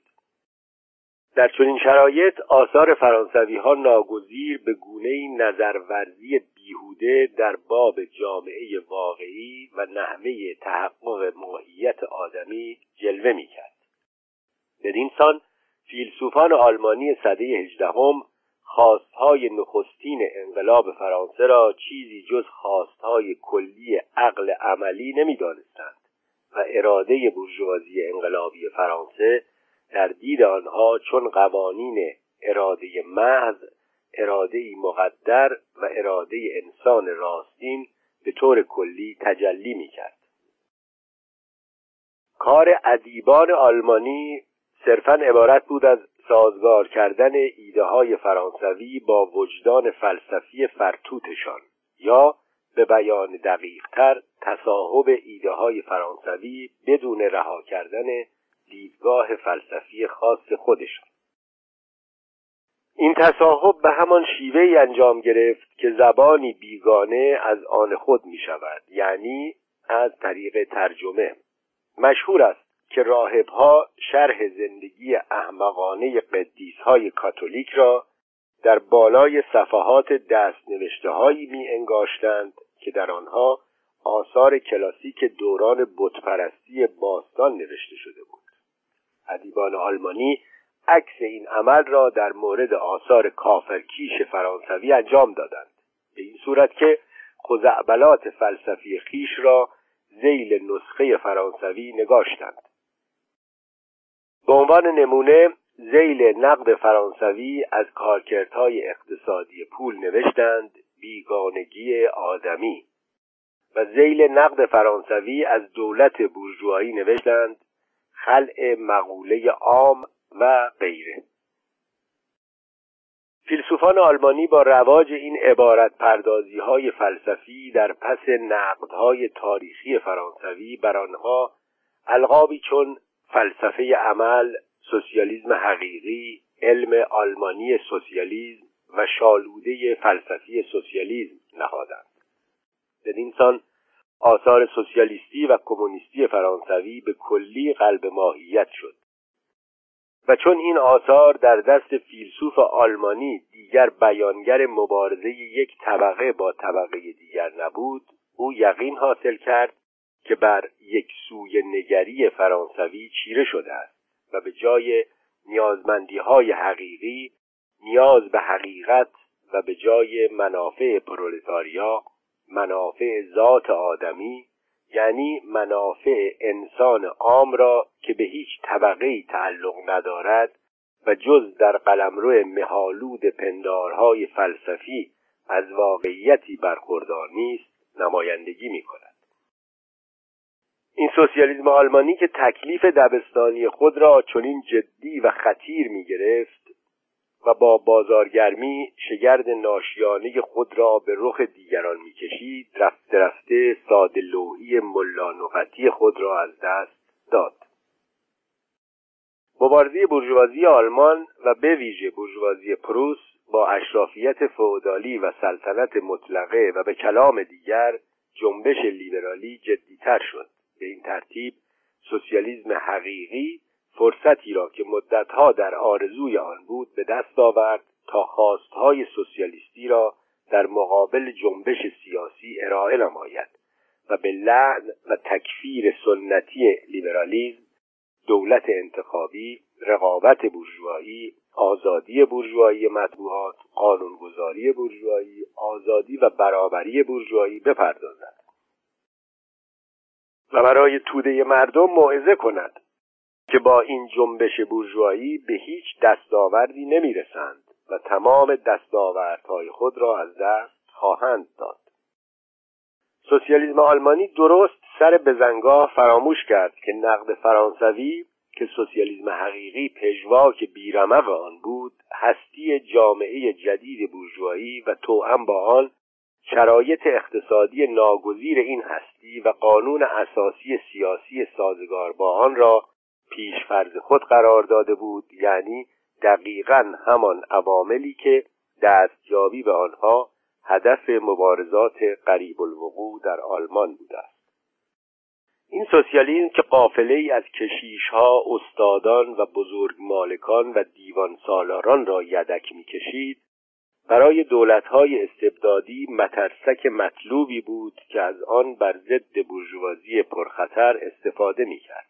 در چنین شرایط آثار فرانسوی‌ها ناگزیر به گونه‌ای نظرورزی بیهوده در باب جامعه واقعی و نحوه تحقق ماهیت آدمی جلوه می‌کرد. بدین سان فیلسوفان آلمانی سده هجدهم خواست‌های نخستین انقلاب فرانسه را چیزی جز خواست‌های کلی عقل عملی نمی‌دانستند و اراده بورژوازی انقلابی فرانسه در دید آنها چون قوانین اراده محض، اراده مقدر و اراده انسان راستین به طور کلی تجلی می‌کرد. کار ادیبان آلمانی صرفاً عبارت بود از سازگار کردن ایده‌های فرانسوی با وجدان فلسفی فرتوتشان، یا به بیان دقیق‌تر تصاحب ایده‌های فرانسوی بدون رها کردن دیدگاه فلسفی خاص خودشان. این تصاحب به همان شیوه‌ای انجام گرفت که زبانی بیگانه از آن خود می‌شود، یعنی از طریق ترجمه. مشهور است که راهب‌ها شرح زندگی احمقانه قدیس‌های کاتولیک را در بالای صفحات دست نوشته‌هایی می‌انگاشتند که در آنها آثار کلاسیک دوران بتپرستی باستان نوشته شده بود. ادیبان آلمانی عکس این عمل را در مورد آثار کافرکیش فرانسوی انجام دادند، به این صورت که خزعبلات فلسفی خیش را ذیل نسخه فرانسوی نگاشتند. به عنوان نمونه ذیل نقد فرانسوی از کارکردهای اقتصادی پول نوشتند بیگانگی آدمی، و ذیل نقد فرانسوی از دولت بورژوایی نوشتند خلع مقوله عام و غیره. فیلسوفان آلمانی با رواج این عبارت پردازی های فلسفی در پس نقدهای تاریخی فرانسوی بر آنها القابی چون فلسفه عمل، سوسیالیسم حقیقی، علم آلمانی سوسیالیسم و شالوده فلسفی سوسیالیسم نهادند. بدین سان آثار سوسیالیستی و کمونیستی فرانسوی به کلی قلب ماهیت شد، و چون این آثار در دست فیلسوف آلمانی دیگر بیانگر مبارزه یک طبقه با طبقه دیگر نبود، او یقین حاصل کرد که بر یک سوی نگری فرانسوی چیره شده است و به جای نیازمندی‌های حقیقی نیاز به حقیقت و به جای منافع پرولتاریا منافع ذات آدمی، یعنی منافع انسان عام را که به هیچ طبقه‌ای تعلق ندارد و جز در قلمرو مه‌آلود پندارهای فلسفی از واقعیتی برخوردار نیست، نمایندگی می‌کند. این سوسیالیسم آلمانی که تکلیف دبستانی خود را چنین جدی و خطیر می‌گرفت و با بازارگرمی شگرد ناشیانه خود را به رخ دیگران می‌کشید، رفته رفته ساده لوحی ملانوقتی خود را از دست داد. مبارزه بورژوازی آلمان و به ویژه بورژوازی پروس با اشرافیت فئودالی و سلطنت مطلقه و به کلام دیگر جنبش لیبرالی جدی‌تر شد. به این ترتیب سوسیالیسم حقیقی فرصتی را که مدتها در آرزوی آن بود به دست آورد تا خواستهای سوسیالیستی را در مقابل جنبش سیاسی ارائه نماید و به لعن و تکفیر سنتی لیبرالیسم، دولت انتخابی، رقابت بورژوایی، آزادی بورژوایی مطبوعات، قانونگذاری بورژوایی، آزادی و برابری بورژوایی بپردازد و برای توده مردم موعظه کند که با این جنبش بورژوایی به هیچ دستاوردی نمی‌رسند و تمام دستاوردهای خود را از دست خواهند داد. سوسیالیسم آلمانی درست سر بزنگاه فراموش کرد که نقد فرانسوی که سوسیالیسم حقیقی پژواک بیرمق آن بود، هستی جامعه جدید بورژوایی و توأم با آن شرایط اقتصادی ناگزیر این هستی و قانون اساسی سیاسی سازگار با آن را پیش فرض خود قرار داده بود، یعنی دقیقاً همان عواملی که دستیابی به آنها هدف مبارزات قریب الوقوع در آلمان بوده است. این سوسیالیسم که قافله‌ای از کشیش‌ها، استادان و بزرگ مالکان و دیوان سالاران را یدک می‌کشید، برای دولت‌های استبدادی مترسک مطلوبی بود که از آن بر ضد بورژوازی پرخطر استفاده می‌کرد.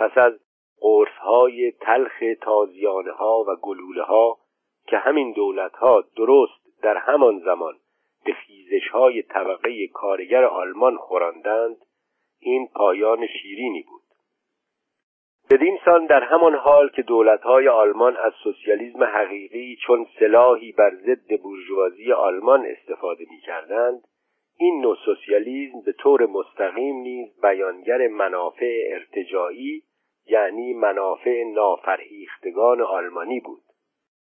پس از قرص‌های تلخ تازیانه‌ها و گلوله‌ها که همین دولت‌ها درست در همان زمان به خیزش‌های طبقه کارگر آلمان خوراندند، این پایان شیرینی بود. بدین سان در همان حال که دولت‌های آلمان از سوسیالیسم حقیقی چون سلاحی بر ضد بورژوازی آلمان استفاده می‌کردند، این نوع سوسیالیسم به طور مستقیم نیز بیانگر منافع ارتجاعی، یعنی منافع نافرهیختگان آلمانی بود.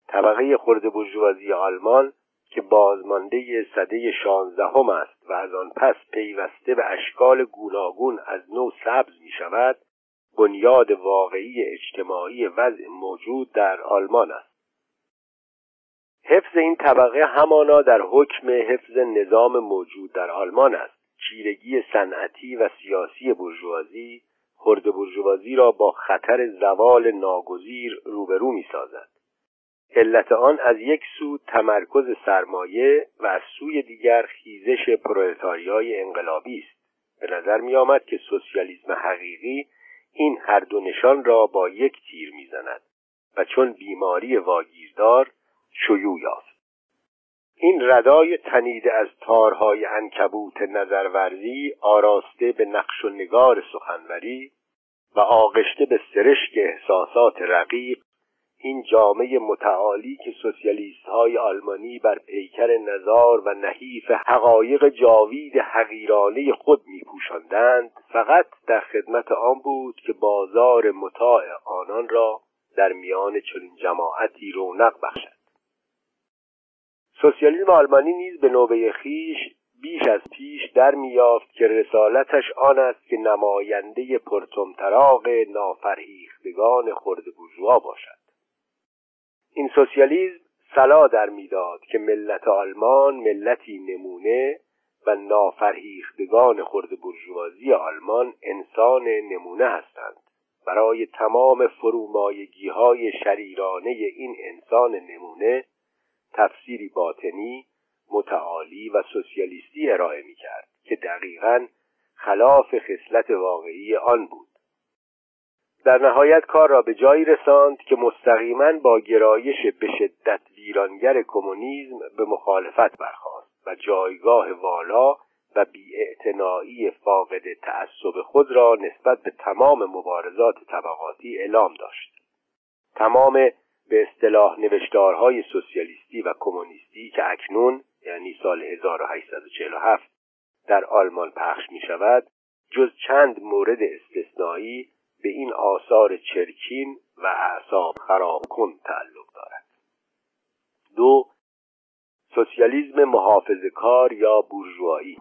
طبقه خرد بورژوازی آلمان که بازمانده سده شانزدهم است و از آن پس پیوسته به اشکال گوناگون از نو سبز می‌شود، بنیاد واقعی اجتماعی وضع موجود در آلمان است. حفظ این طبقه همانا در حکم حفظ نظام موجود در آلمان است. چیرگی صنعتی و سیاسی بورژوازی، خرد بورژوازی را با خطر زوال ناگزیر روبرو می‌سازد. علت آن از یک سو تمرکز سرمایه و از سوی دیگر خیزش پرولتاریای انقلابی است. به نظر می‌آمد که سوسیالیسم حقیقی این هر دو نشان را با یک تیر می‌زند و چون بیماری واگیردار شیوع یافت. این ردای تنیده از تارهای عنکبوت نظرورزی، آراسته به نقش و نگار سخنوری و آغشته به سرشک احساسات رقیق، این جامعه متعالی که سوسیالیست‌های آلمانی بر پیکر نزار و نحیف حقایق جاوید حقیرانه خود می‌پوشاندند، فقط در خدمت آن بود که بازار متاع آنان را در میان چنین جماعتی رونق بخشد. سوسیالیسم آلمانی نیز به نوبه خویش بیش از پیش در می‌یافت که رسالتش آن است که نماینده پرطمطراق نافرهیختگان خرد بورژوا باشد. این سوسیالیسم صلا در می‌داد که ملت آلمان ملتی نمونه و نافرهیختگان خرد بورژوازی آلمان انسان نمونه هستند. برای تمام فرومایگی‌های شریرانه این انسان نمونه تفسیری باطنی، متعالی و سوسیالیستی ارائه می‌کرد که دقیقاً خلاف خصلت واقعی آن بود. در نهایت کار را به جایی رساند که مستقیما با گرایش به شدت ویرانگر کمونیسم به مخالفت برخاست و جایگاه والا و بی‌اعتنایی فاقد تعصب خود را نسبت به تمام مبارزات طبقاتی اعلام داشت. تمام به اصطلاح نوشتارهای سوسیالیستی و کمونیستی که اکنون، یعنی سال هزار و هشتصد و چهل و هفت، در آلمان پخش می شود، جز چند مورد استثنایی به این آثار چرکین و اعصاب خراب کن تعلق دارد. دو، سوسیالیسم محافظه‌کار یا بورژوایی.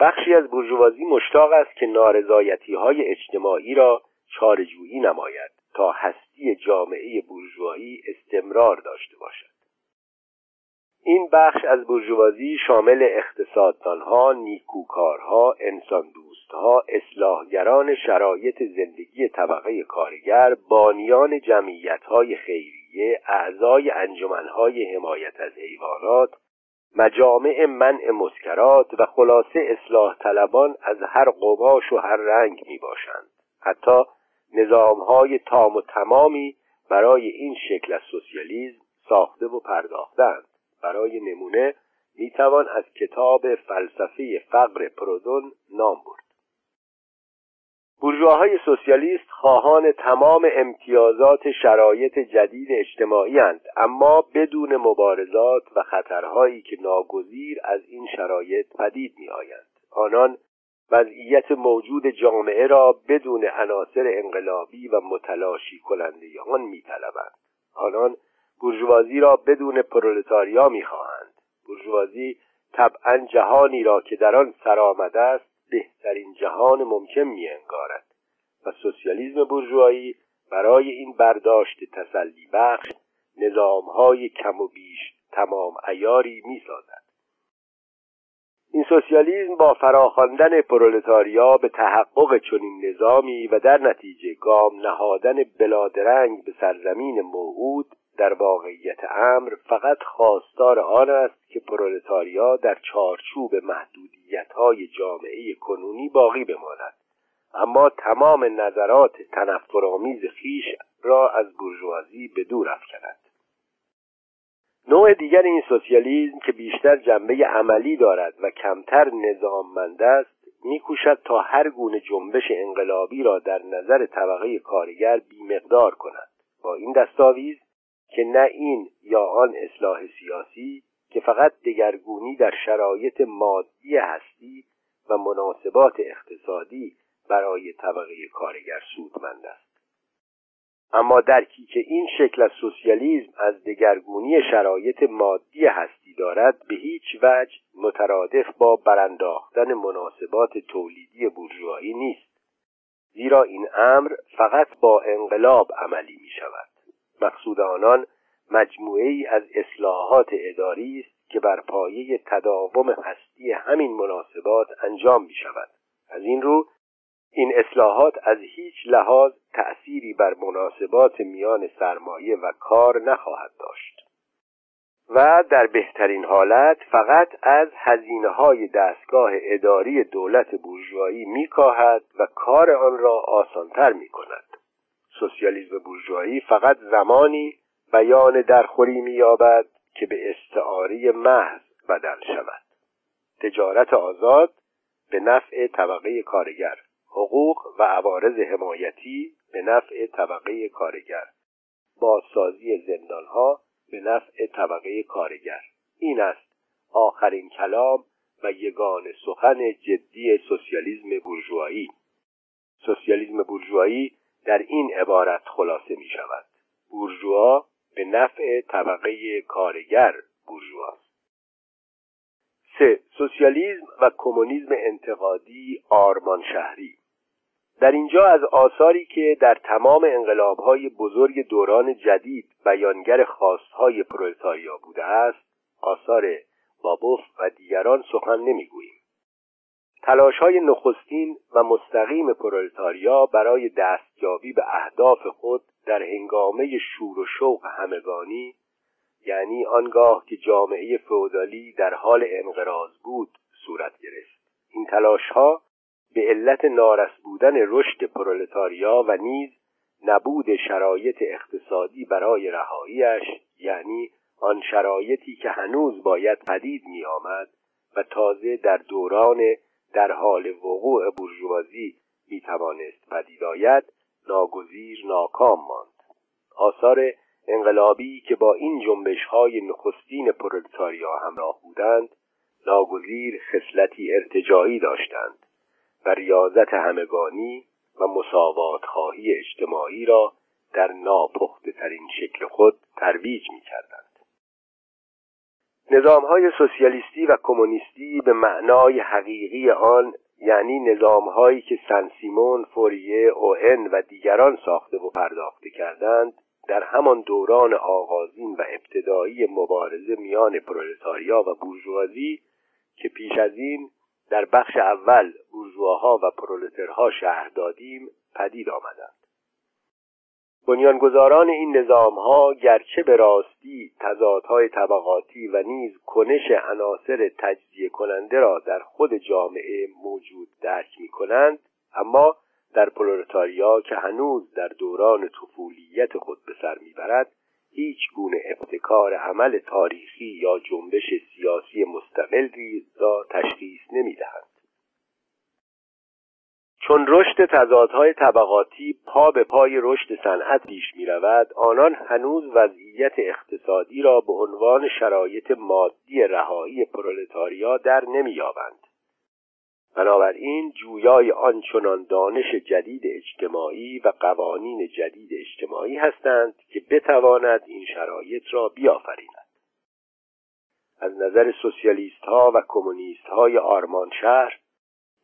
بخشی از بورژوازی مشتاق است که نارضایتی‌های اجتماعی را چاره‌جویی نماید تا هستی جامعه بورژوایی استمرار داشته باشد. این بخش از بورژوازی شامل اقتصاددانها، نیکوکارها، انساندوستها، اصلاحگران شرایط زندگی طبقه کارگر، بانیان جمعیت‌های خیریه، اعضای انجمن‌های حمایت از حیوانات، مجامع منع مسکرات و خلاصه اصلاح طلبان از هر قباش و هر رنگ می‌باشند. حتی نظام‌های تام و تمامی برای این شکل از سوسیالیسم ساخته و پرداختند. برای نمونه میتوان از کتاب فلسفه فقر پرودون نام برد. بورژواهای سوسیالیست خواهان تمام امتیازات شرایط جدید اجتماعی اند، اما بدون مبارزات و خطرهایی که ناگزیر از این شرایط پدید میآیند. آنان وضعیت موجود جامعه را بدون عناصر انقلابی و متلاشی کننده آن میطلبند. آنان بورژوازی را بدون پرولتاریا می‌خواهند. بورژوازی طبعاً جهانی را که در آن سرآمده است بهترین جهان ممکن می‌انگارد و سوسیالیسم بورژوایی برای این برداشت تسلی بخش نظام‌های کم و بیش تمام عیاری می‌سازد. این سوسیالیسم با فراخواندن پرولتاریا به تحقق چنین نظامی و در نتیجه گام نهادن بلادرنگ به سرزمین موعود، در واقعیت امر فقط خواستار آن است که پرولتاریا در چارچوب محدودیت‌های جامعه کنونی باقی بماند، اما تمام نظرات تنفرآمیز خویش را از بورژوازی به دور افکند. نوع دیگر این سوسیالیسم که بیشتر جنبه عملی دارد و کمتر نظاممند است، می‌کوشد تا هر گونه جنبش انقلابی را در نظر طبقه کارگر بی‌مقدار کند، با این دستاویز که نه این یا آن اصلاح سیاسی که فقط دگرگونی در شرایط مادی هستی و مناسبات اقتصادی برای طبقه کارگر سودمند است. اما درکی که این شکل از سوسیالیسم از دگرگونی شرایط مادی هستی دارد به هیچ وجه مترادف با برانداختن مناسبات تولیدی بورژوایی نیست، زیرا این امر فقط با انقلاب عملی می شود. مقصود آنان مجموعه‌ای از اصلاحات اداری است که بر پایه تداوم هستی همین مناسبات انجام می شود. از این رو این اصلاحات از هیچ لحاظ تأثیری بر مناسبات میان سرمایه و کار نخواهد داشت و در بهترین حالت فقط از هزینه‌های دستگاه اداری دولت بورژوایی می‌کاهد و کار آن را آسان‌تر می‌کند. سوسیالیسم بورژوایی فقط زمانی بیان درخوری می‌یابد که به استعاری محض بدل شود. تجارت آزاد به نفع طبقه کارگر، حقوق و عوارض حمایتی به نفع طبقه کارگر، بازسازی زندانها به نفع طبقه کارگر. این است آخرین کلام و یگان سخن جدی سوسیالیسم بورژوایی. سوسیالیسم بورژوایی در این عبارت خلاصه می شود: بورژوا به نفع طبقه کارگر بورژواست. سه. سوسیالیسم و کمونیسم انتقادی آرمان شهری. در اینجا از آثاری که در تمام انقلاب‌های بزرگ دوران جدید بیانگر خواست‌های پرولتاریا بوده است، آثار بابوف و دیگران سخن نمی‌گوییم. تلاش‌های نخستین و مستقیم پرولتاریا برای دستیابی به اهداف خود در هنگامه شور و شوق همگانی، یعنی آنگاه که جامعه فئودالی در حال انقراض بود، صورت گرفت. این تلاش‌ها به علت نارس بودن رشد پرولتاریا و نیز نبود شرایط اقتصادی برای رهاییش، یعنی آن شرایطی که هنوز باید پدید می آمد و تازه در دوران در حال وقوع بورژوازی می توانست پدید آید، ناگزیر ناکام ماند. آثار انقلابی که با این جنبش‌های نخستین پرولتاریا همراه بودند، ناگزیر خصلتی ارتجاعی داشتند و ریاضت همگانی و مساوات خواهی اجتماعی را در ناپخته‌ترین شکل خود ترویج می‌کردند. نظام‌های سوسیالیستی و کمونیستی به معنای حقیقی آن، یعنی نظام‌هایی که سن سیمون، فوریه، اوئن و دیگران ساخته و پرداخته کردند، در همان دوران آغازین و ابتدایی مبارزه میان پرولتاریا و بورژوازی که پیش از این در بخش اول بورژواها و پرولترها شرح دادیم، پدید آمدند. بنیانگذاران این نظام‌ها گرچه به راستی تضادهای طبقاتی و نیز کنش عناصر تجزیه کننده را در خود جامعه موجود درک می‌کنند، اما در پرولتاریا که هنوز در دوران طفولیت خود به سر می‌برد، هیچ گونه ابتکار عمل تاریخی یا جنبش سیاسی مستقلی را تشخیص نمی‌دهند. چون رشد تضادهای طبقاتی پا به پای رشد صنعت پیش می‌رود، آنان هنوز وضعیت اقتصادی را به عنوان شرایط مادی رهایی پرولتاریا در نمی‌یابند. بنابراین جویای آنچنان دانش جدید اجتماعی و قوانین جدید اجتماعی هستند که بتواند این شرایط را بیافریند. از نظر سوسیالیست‌ها و کمونیست‌های آرمانشهر،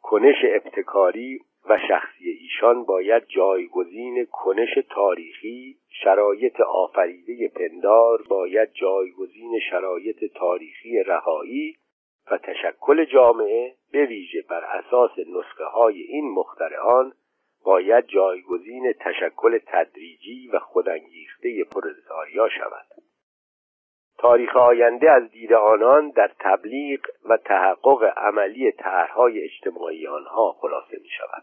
کنش ابتکاری و شخصی ایشان باید جایگزین کنش تاریخی، شرایط آفریده پندار باید جایگزین شرایط تاریخی رهایی و تشکل جامعه، به ویژه بر اساس نسخه های این مخترعان، باید جایگزین تشکل تدریجی و خودانگیخته پرولتاریا شود. تاریخ آینده از دید آنان در تبلیغ و تحقق عملی طرح‌های اجتماعی آنها خلاصه می شود.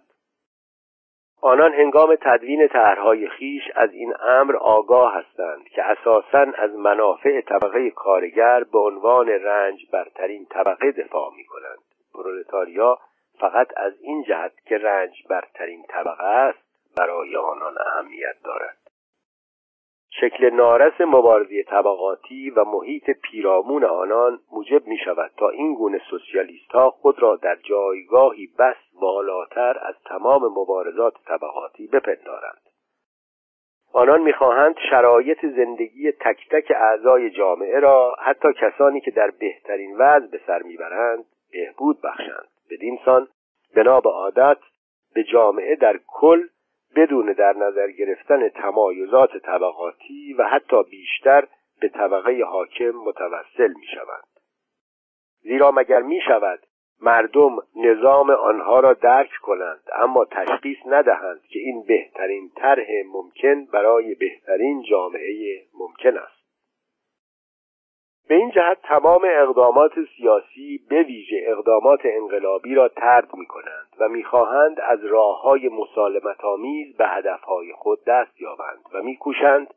آنان هنگام تدوین طرح‌های خویش از این امر آگاه هستند که اساساً از منافع طبقه کارگر به عنوان رنج برترین طبقه دفاع می کنند. پرولتاریا فقط از این جهت که رنج برترین طبقه است برای آنان اهمیت دارد. شکل نارس مبارزه طبقاتی و محیط پیرامون آنان موجب می شود تا این گونه سوسیالیست ها خود را در جایگاهی بس بالاتر از تمام مبارزات طبقاتی بپندارند. آنان می خواهند شرایط زندگی تک تک اعضای جامعه را، حتی کسانی که در بهترین وضع به سر می برند، بهبود بخشند. بدین سان بنا به عادت به جامعه در کل بدون در نظر گرفتن تمایزات طبقاتی و حتی بیشتر به طبقه حاکم متوسل می شوند. زیرا مگر می شود مردم نظام آنها را درک کنند اما تشخیص ندهند که این بهترین طرح ممکن برای بهترین جامعه ممکن است؟ به این جهت تمام اقدامات سیاسی به ویژه اقدامات انقلابی را طرد می‌کنند و می‌خواهند از راه‌های مسالمت‌آمیز به هدف‌های خود دست یابند و می‌کوشند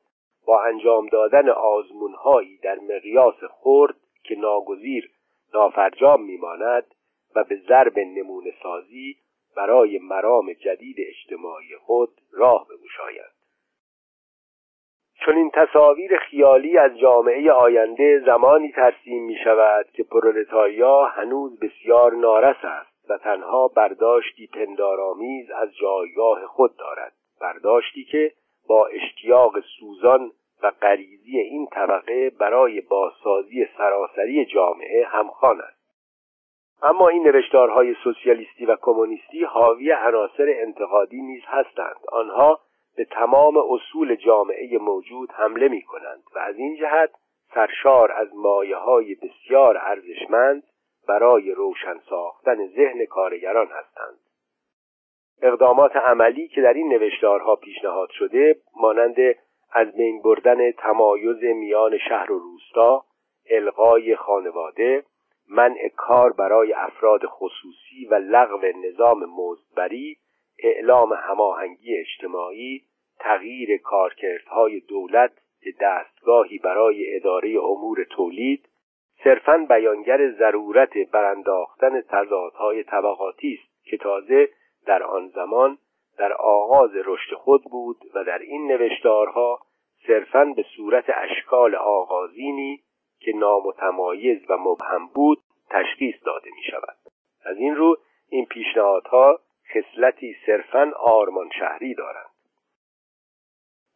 با انجام دادن آزمون‌هایی در مقیاس خرد که ناگزیر نافرجام می‌ماند و به ضرب نمونه‌سازی برای مرام جدید اجتماعی خود راه بگشایند. چون این تصاویر خیالی از جامعه آینده زمانی ترسیم می شود که پرولتاریا هنوز بسیار نارس است و تنها برداشتی پندارآمیز از جایگاه خود دارد، برداشتی که با اشتیاق سوزان و غریزی این طبقه برای بازسازی سراسری جامعه همخوان است. اما این نوشتارهای سوسیالیستی و کمونیستی حاوی عناصر انتقادی نیز هستند. آنها به تمام اصول جامعه موجود حمله می کنند و از این جهت سرشار از مایه‌های بسیار ارزشمند برای روشن ساختن ذهن کارگران هستند. اقدامات عملی که در این نوشتارها پیشنهاد شده مانند از بین بردن تمایز میان شهر و روستا، الغای خانواده، منع کار برای افراد خصوصی و لغو نظام مزدبری، اعلام هماهنگی اجتماعی، تغییر کارکردهای دولت به دستگاهی برای اداره امور تولید، صرفاً بیانگر ضرورت برانداختن تضادهای طبقاتی است که تازه در آن زمان در آغاز رشد خود بود و در این نوشتارها صرفاً به صورت اشکال آغازینی که نامتمایز و مبهم بود تشخیص داده می شود. از این رو این پیشنهادها خصلتی صرفاً آرمان شهری دارند.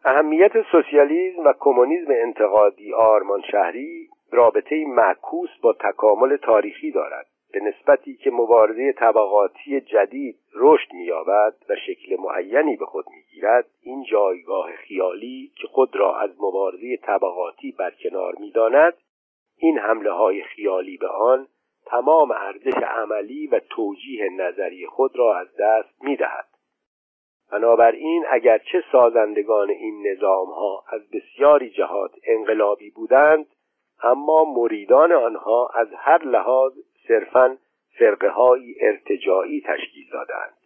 اهمیت سوسیالیسم و کمونیسم انتقادی آرمان شهری رابطه‌ای معکوس با تکامل تاریخی دارد. به نسبتی که مبارزه طبقاتی جدید رشد می‌یابد و شکل معینی به خود می‌گیرد، این جایگاه خیالی که خود را از مبارزه طبقاتی برکنار می‌داند، این حمله‌های خیالی به آن تمام ارزش عملی و توجیه نظری خود را از دست می دهد. بنابراین اگرچه سازندگان این نظام ها از بسیاری جهات انقلابی بودند، اما مریدان آنها از هر لحاظ صرفاً فرقه های ارتجاعی تشکیل دادند.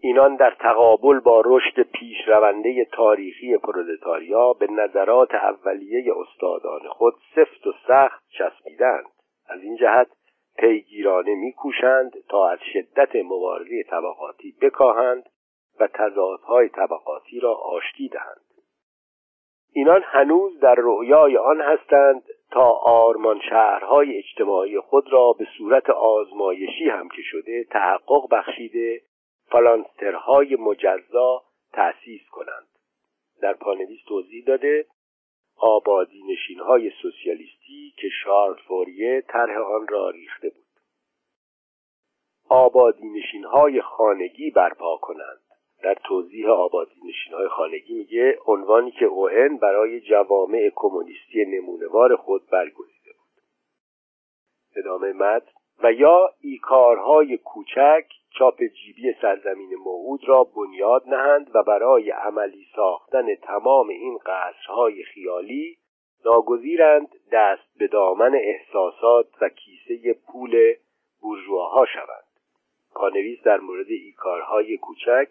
اینان در تقابل با رشد پیشرونده تاریخی پرولتاریا به نظرات اولیه استادان خود سفت و سخت چسبیدند. از این جهت پیگیرانه می‌کوشند تا از شدت مبارزه طبقاتی بکاهند و تضادهای طبقاتی را آشتی دهند. اینان هنوز در رؤیای آن هستند تا آرمان شهرهای اجتماعی خود را به صورت آزمایشی هم که شده تحقق بخشیده فلانسترهای مجزا تأسیس کنند. در پانویس توضیح داده آبادی نشین‌های سوسیالیستی که شارل فوریه طرح آن را ریخته بود. آبادی نشین‌های خانگی برپا کنند. در توضیح آبادی نشین‌های خانگی میگه عنوانی که او ان برای جوامع کمونیستی نمونه‌وار خود برگزیده بود. ادامه متن. و یا ایکارهای کوچک چاپ جیبی سرزمین موعود را بنیاد نهند و برای عملی ساختن تمام این قصرهای خیالی ناگزیرند دست به دامن احساسات و کیسه پول بورژواها شوند. پانویس در مورد ایکارهای کوچک،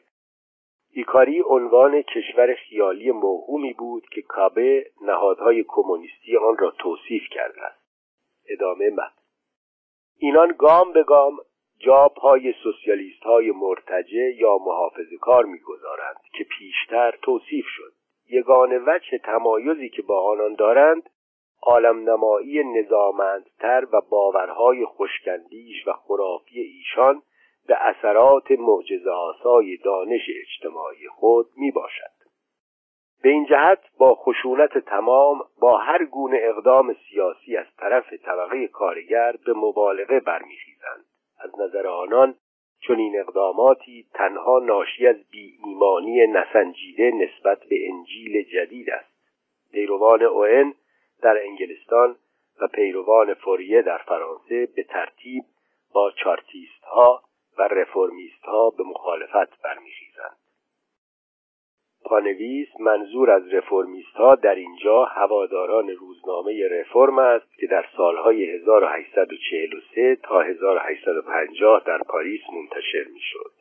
ایکاری عنوان کشور خیالی موهومی بود که کابه نهادهای کمونیستی آن را توصیف کرده است. ادامه متن. اینان گام به گام جا پای سوسیالیست های مرتجع یا محافظه‌کار می‌گذارند که پیشتر توصیف شد. یگانه وجه تمایزی که با آنان دارند عالم‌نمایی نظامندتر و باورهای خوشگندیش و خرافی ایشان به اثرات معجزه‌آسای دانش اجتماعی خود می‌باشد. به این جهت با خشونت تمام با هر گونه اقدام سیاسی از طرف طبقه کارگر به مبالغه برمی‌خیزند. از نظر آنان چنین اقداماتی تنها ناشی از بی‌ایمانی نسنجیده نسبت به انجیل جدید است. پیروان اوئن در انگلستان و پیروان فوریه در فرانسه به ترتیب با چارتیست‌ها و رفرمیست‌ها به مخالفت برمی‌خیزند. پانویس منظور از رفرمیست‌ها در اینجا هواداران روزنامه رفرم است که در سالهای هزار و هشتصد و چهل و سه تا هزار و هشتصد و پنجاه در پاریس منتشر می‌شد.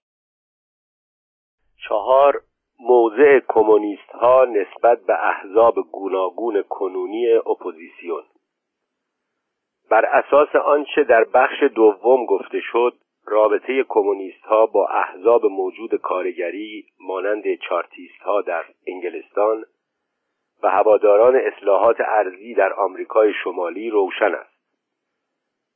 چهار، موضع کمونیست‌ها نسبت به احزاب گوناگون کنونی اپوزیسیون. بر اساس آنچه در بخش دوم گفته شد، رابطه کمونیست‌ها با احزاب موجود کارگری مانند چارتیست‌ها در انگلستان و هواداران اصلاحات ارضی در آمریکای شمالی روشن است.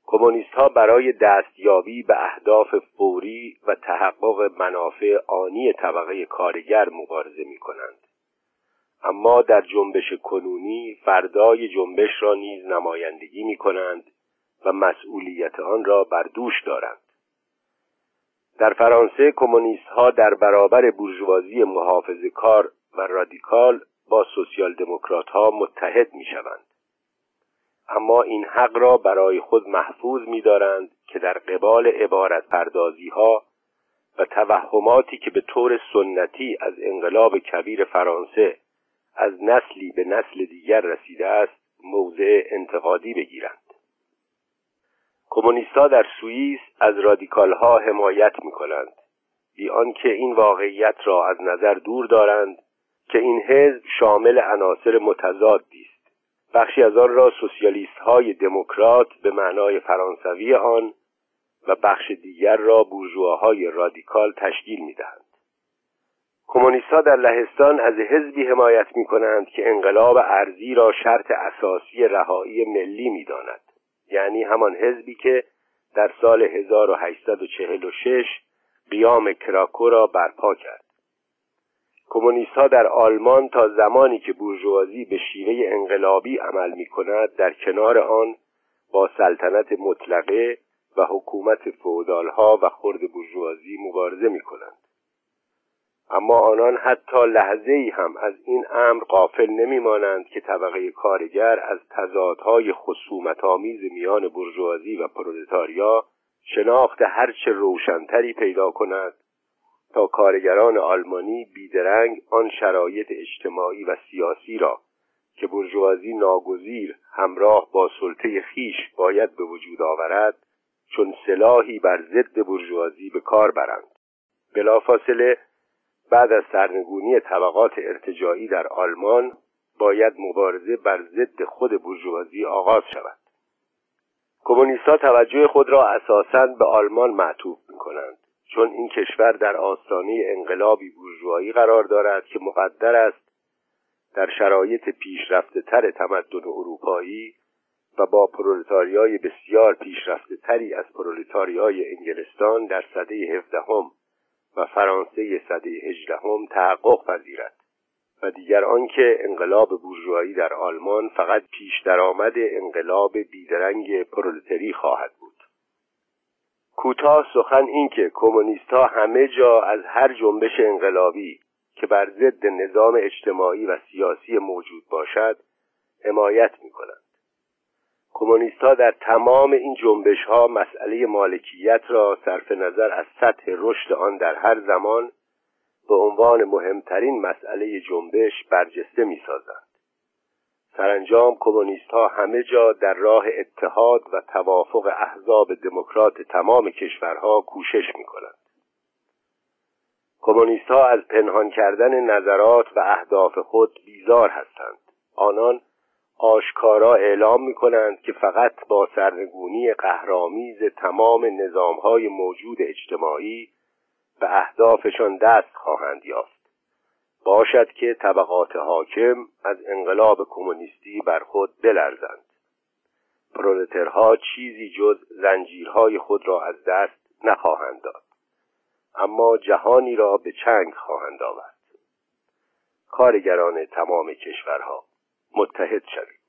کمونیست‌ها برای دستیابی به اهداف فوری و تحقق منافع آنی طبقه کارگر مبارزه می‌کنند، اما در جنبش کنونی فردای جنبش را نیز نمایندگی می‌کنند و مسئولیت آن را بر دوش دارند. در فرانسه کمونیست‌ها در برابر بورژوازی محافظه‌کار و رادیکال با سوسیال دموکرات‌ها متحد می‌شوند، اما این حق را برای خود محفوظ می‌دارند که در قبال عبارت پردازی‌ها و توهماتی که به طور سنتی از انقلاب کبیر فرانسه از نسلی به نسل دیگر رسیده است موضع انتقادی بگیرند. کمونیست‌ها در سوئیس از رادیکال‌ها حمایت می‌کنند، بی آنکه این واقعیت را از نظر دور دارند که این حزب شامل عناصر متضادی است. بخشی از آن را سوسیالیست‌های دموکرات به معنای فرانسوی آن و بخش دیگر را بورژواهای رادیکال تشکیل می‌دهند. کمونیست‌ها در لهستان از حزبی حمایت می‌کنند که انقلاب ارضی را شرط اساسی رهایی ملی می‌داند، یعنی همان حزبی که در سال هزار و هشتصد و چهل و شش قیام کراکو را برپا کرد. کمونیست‌ها در آلمان تا زمانی که بورژوازی به شیوه انقلابی عمل می‌کند در کنار آن با سلطنت مطلقه و حکومت فئودال‌ها و خرد بورژوازی مبارزه می‌کنند، اما آنان حتی لحظه‌ای هم از این امر غافل نمی‌مانند که طبقه کارگر از تضادهای خصومت‌آمیز میان بورژوازی و پرولتاریا شناخت هرچه روشن‌تری پیدا کند تا کارگران آلمانی بیدرنگ آن شرایط اجتماعی و سیاسی را که بورژوازی ناگزیر همراه با سلطه خیش باید به وجود آورد چون سلاحی بر ضد بورژوازی به کار برند. بلافاصله بعد از سرنگونی طبقات ارتجاعی در آلمان باید مبارزه بر ضد خود بورژوازی آغاز شود. کمونیست‌ها توجه خود را اساساً به آلمان معطوف می‌کنند، چون این کشور در آستانه انقلابی بورژوایی قرار دارد که مقدر است در شرایط پیشرفته‌تر تمدن اروپایی و با پرولتاریای بسیار پیشرفته‌تری از پرولتاریای انگلستان در سده هفدهم و فرانسه سده هجدهم تحقق پذیرد و دیگر آنکه انقلاب بورژوایی در آلمان فقط پیش درآمد انقلاب بیدرنگ پرولتری خواهد بود. کوتاه سخن این که کمونیست‌ها همه جا از هر جنبش انقلابی که بر ضد نظام اجتماعی و سیاسی موجود باشد حمایت می‌کنند. کمونیست‌ها در تمام این جنبش‌ها مسئله مالکیت را صرف نظر از سطح رشد آن در هر زمان به عنوان مهمترین مسئله جنبش برجسته می‌سازند. سرانجام کمونیست‌ها همه جا در راه اتحاد و توافق احزاب دموکرات تمام کشورها کوشش می‌کنند. کمونیست‌ها از پنهان کردن نظرات و اهداف خود بیزار هستند. آنان آشکارا اعلام می‌کنند که فقط با سرنگونی قهرآمیز تمام نظام‌های موجود اجتماعی به اهدافشان دست خواهند یافت، باشد که طبقات حاکم از انقلاب کمونیستی بر خود بلرزند. پرولترها چیزی جز زنجیرهای خود را از دست نخواهند داد، اما جهانی را به چنگ خواهند آورد. کارگران تمام کشورها متحد شوید.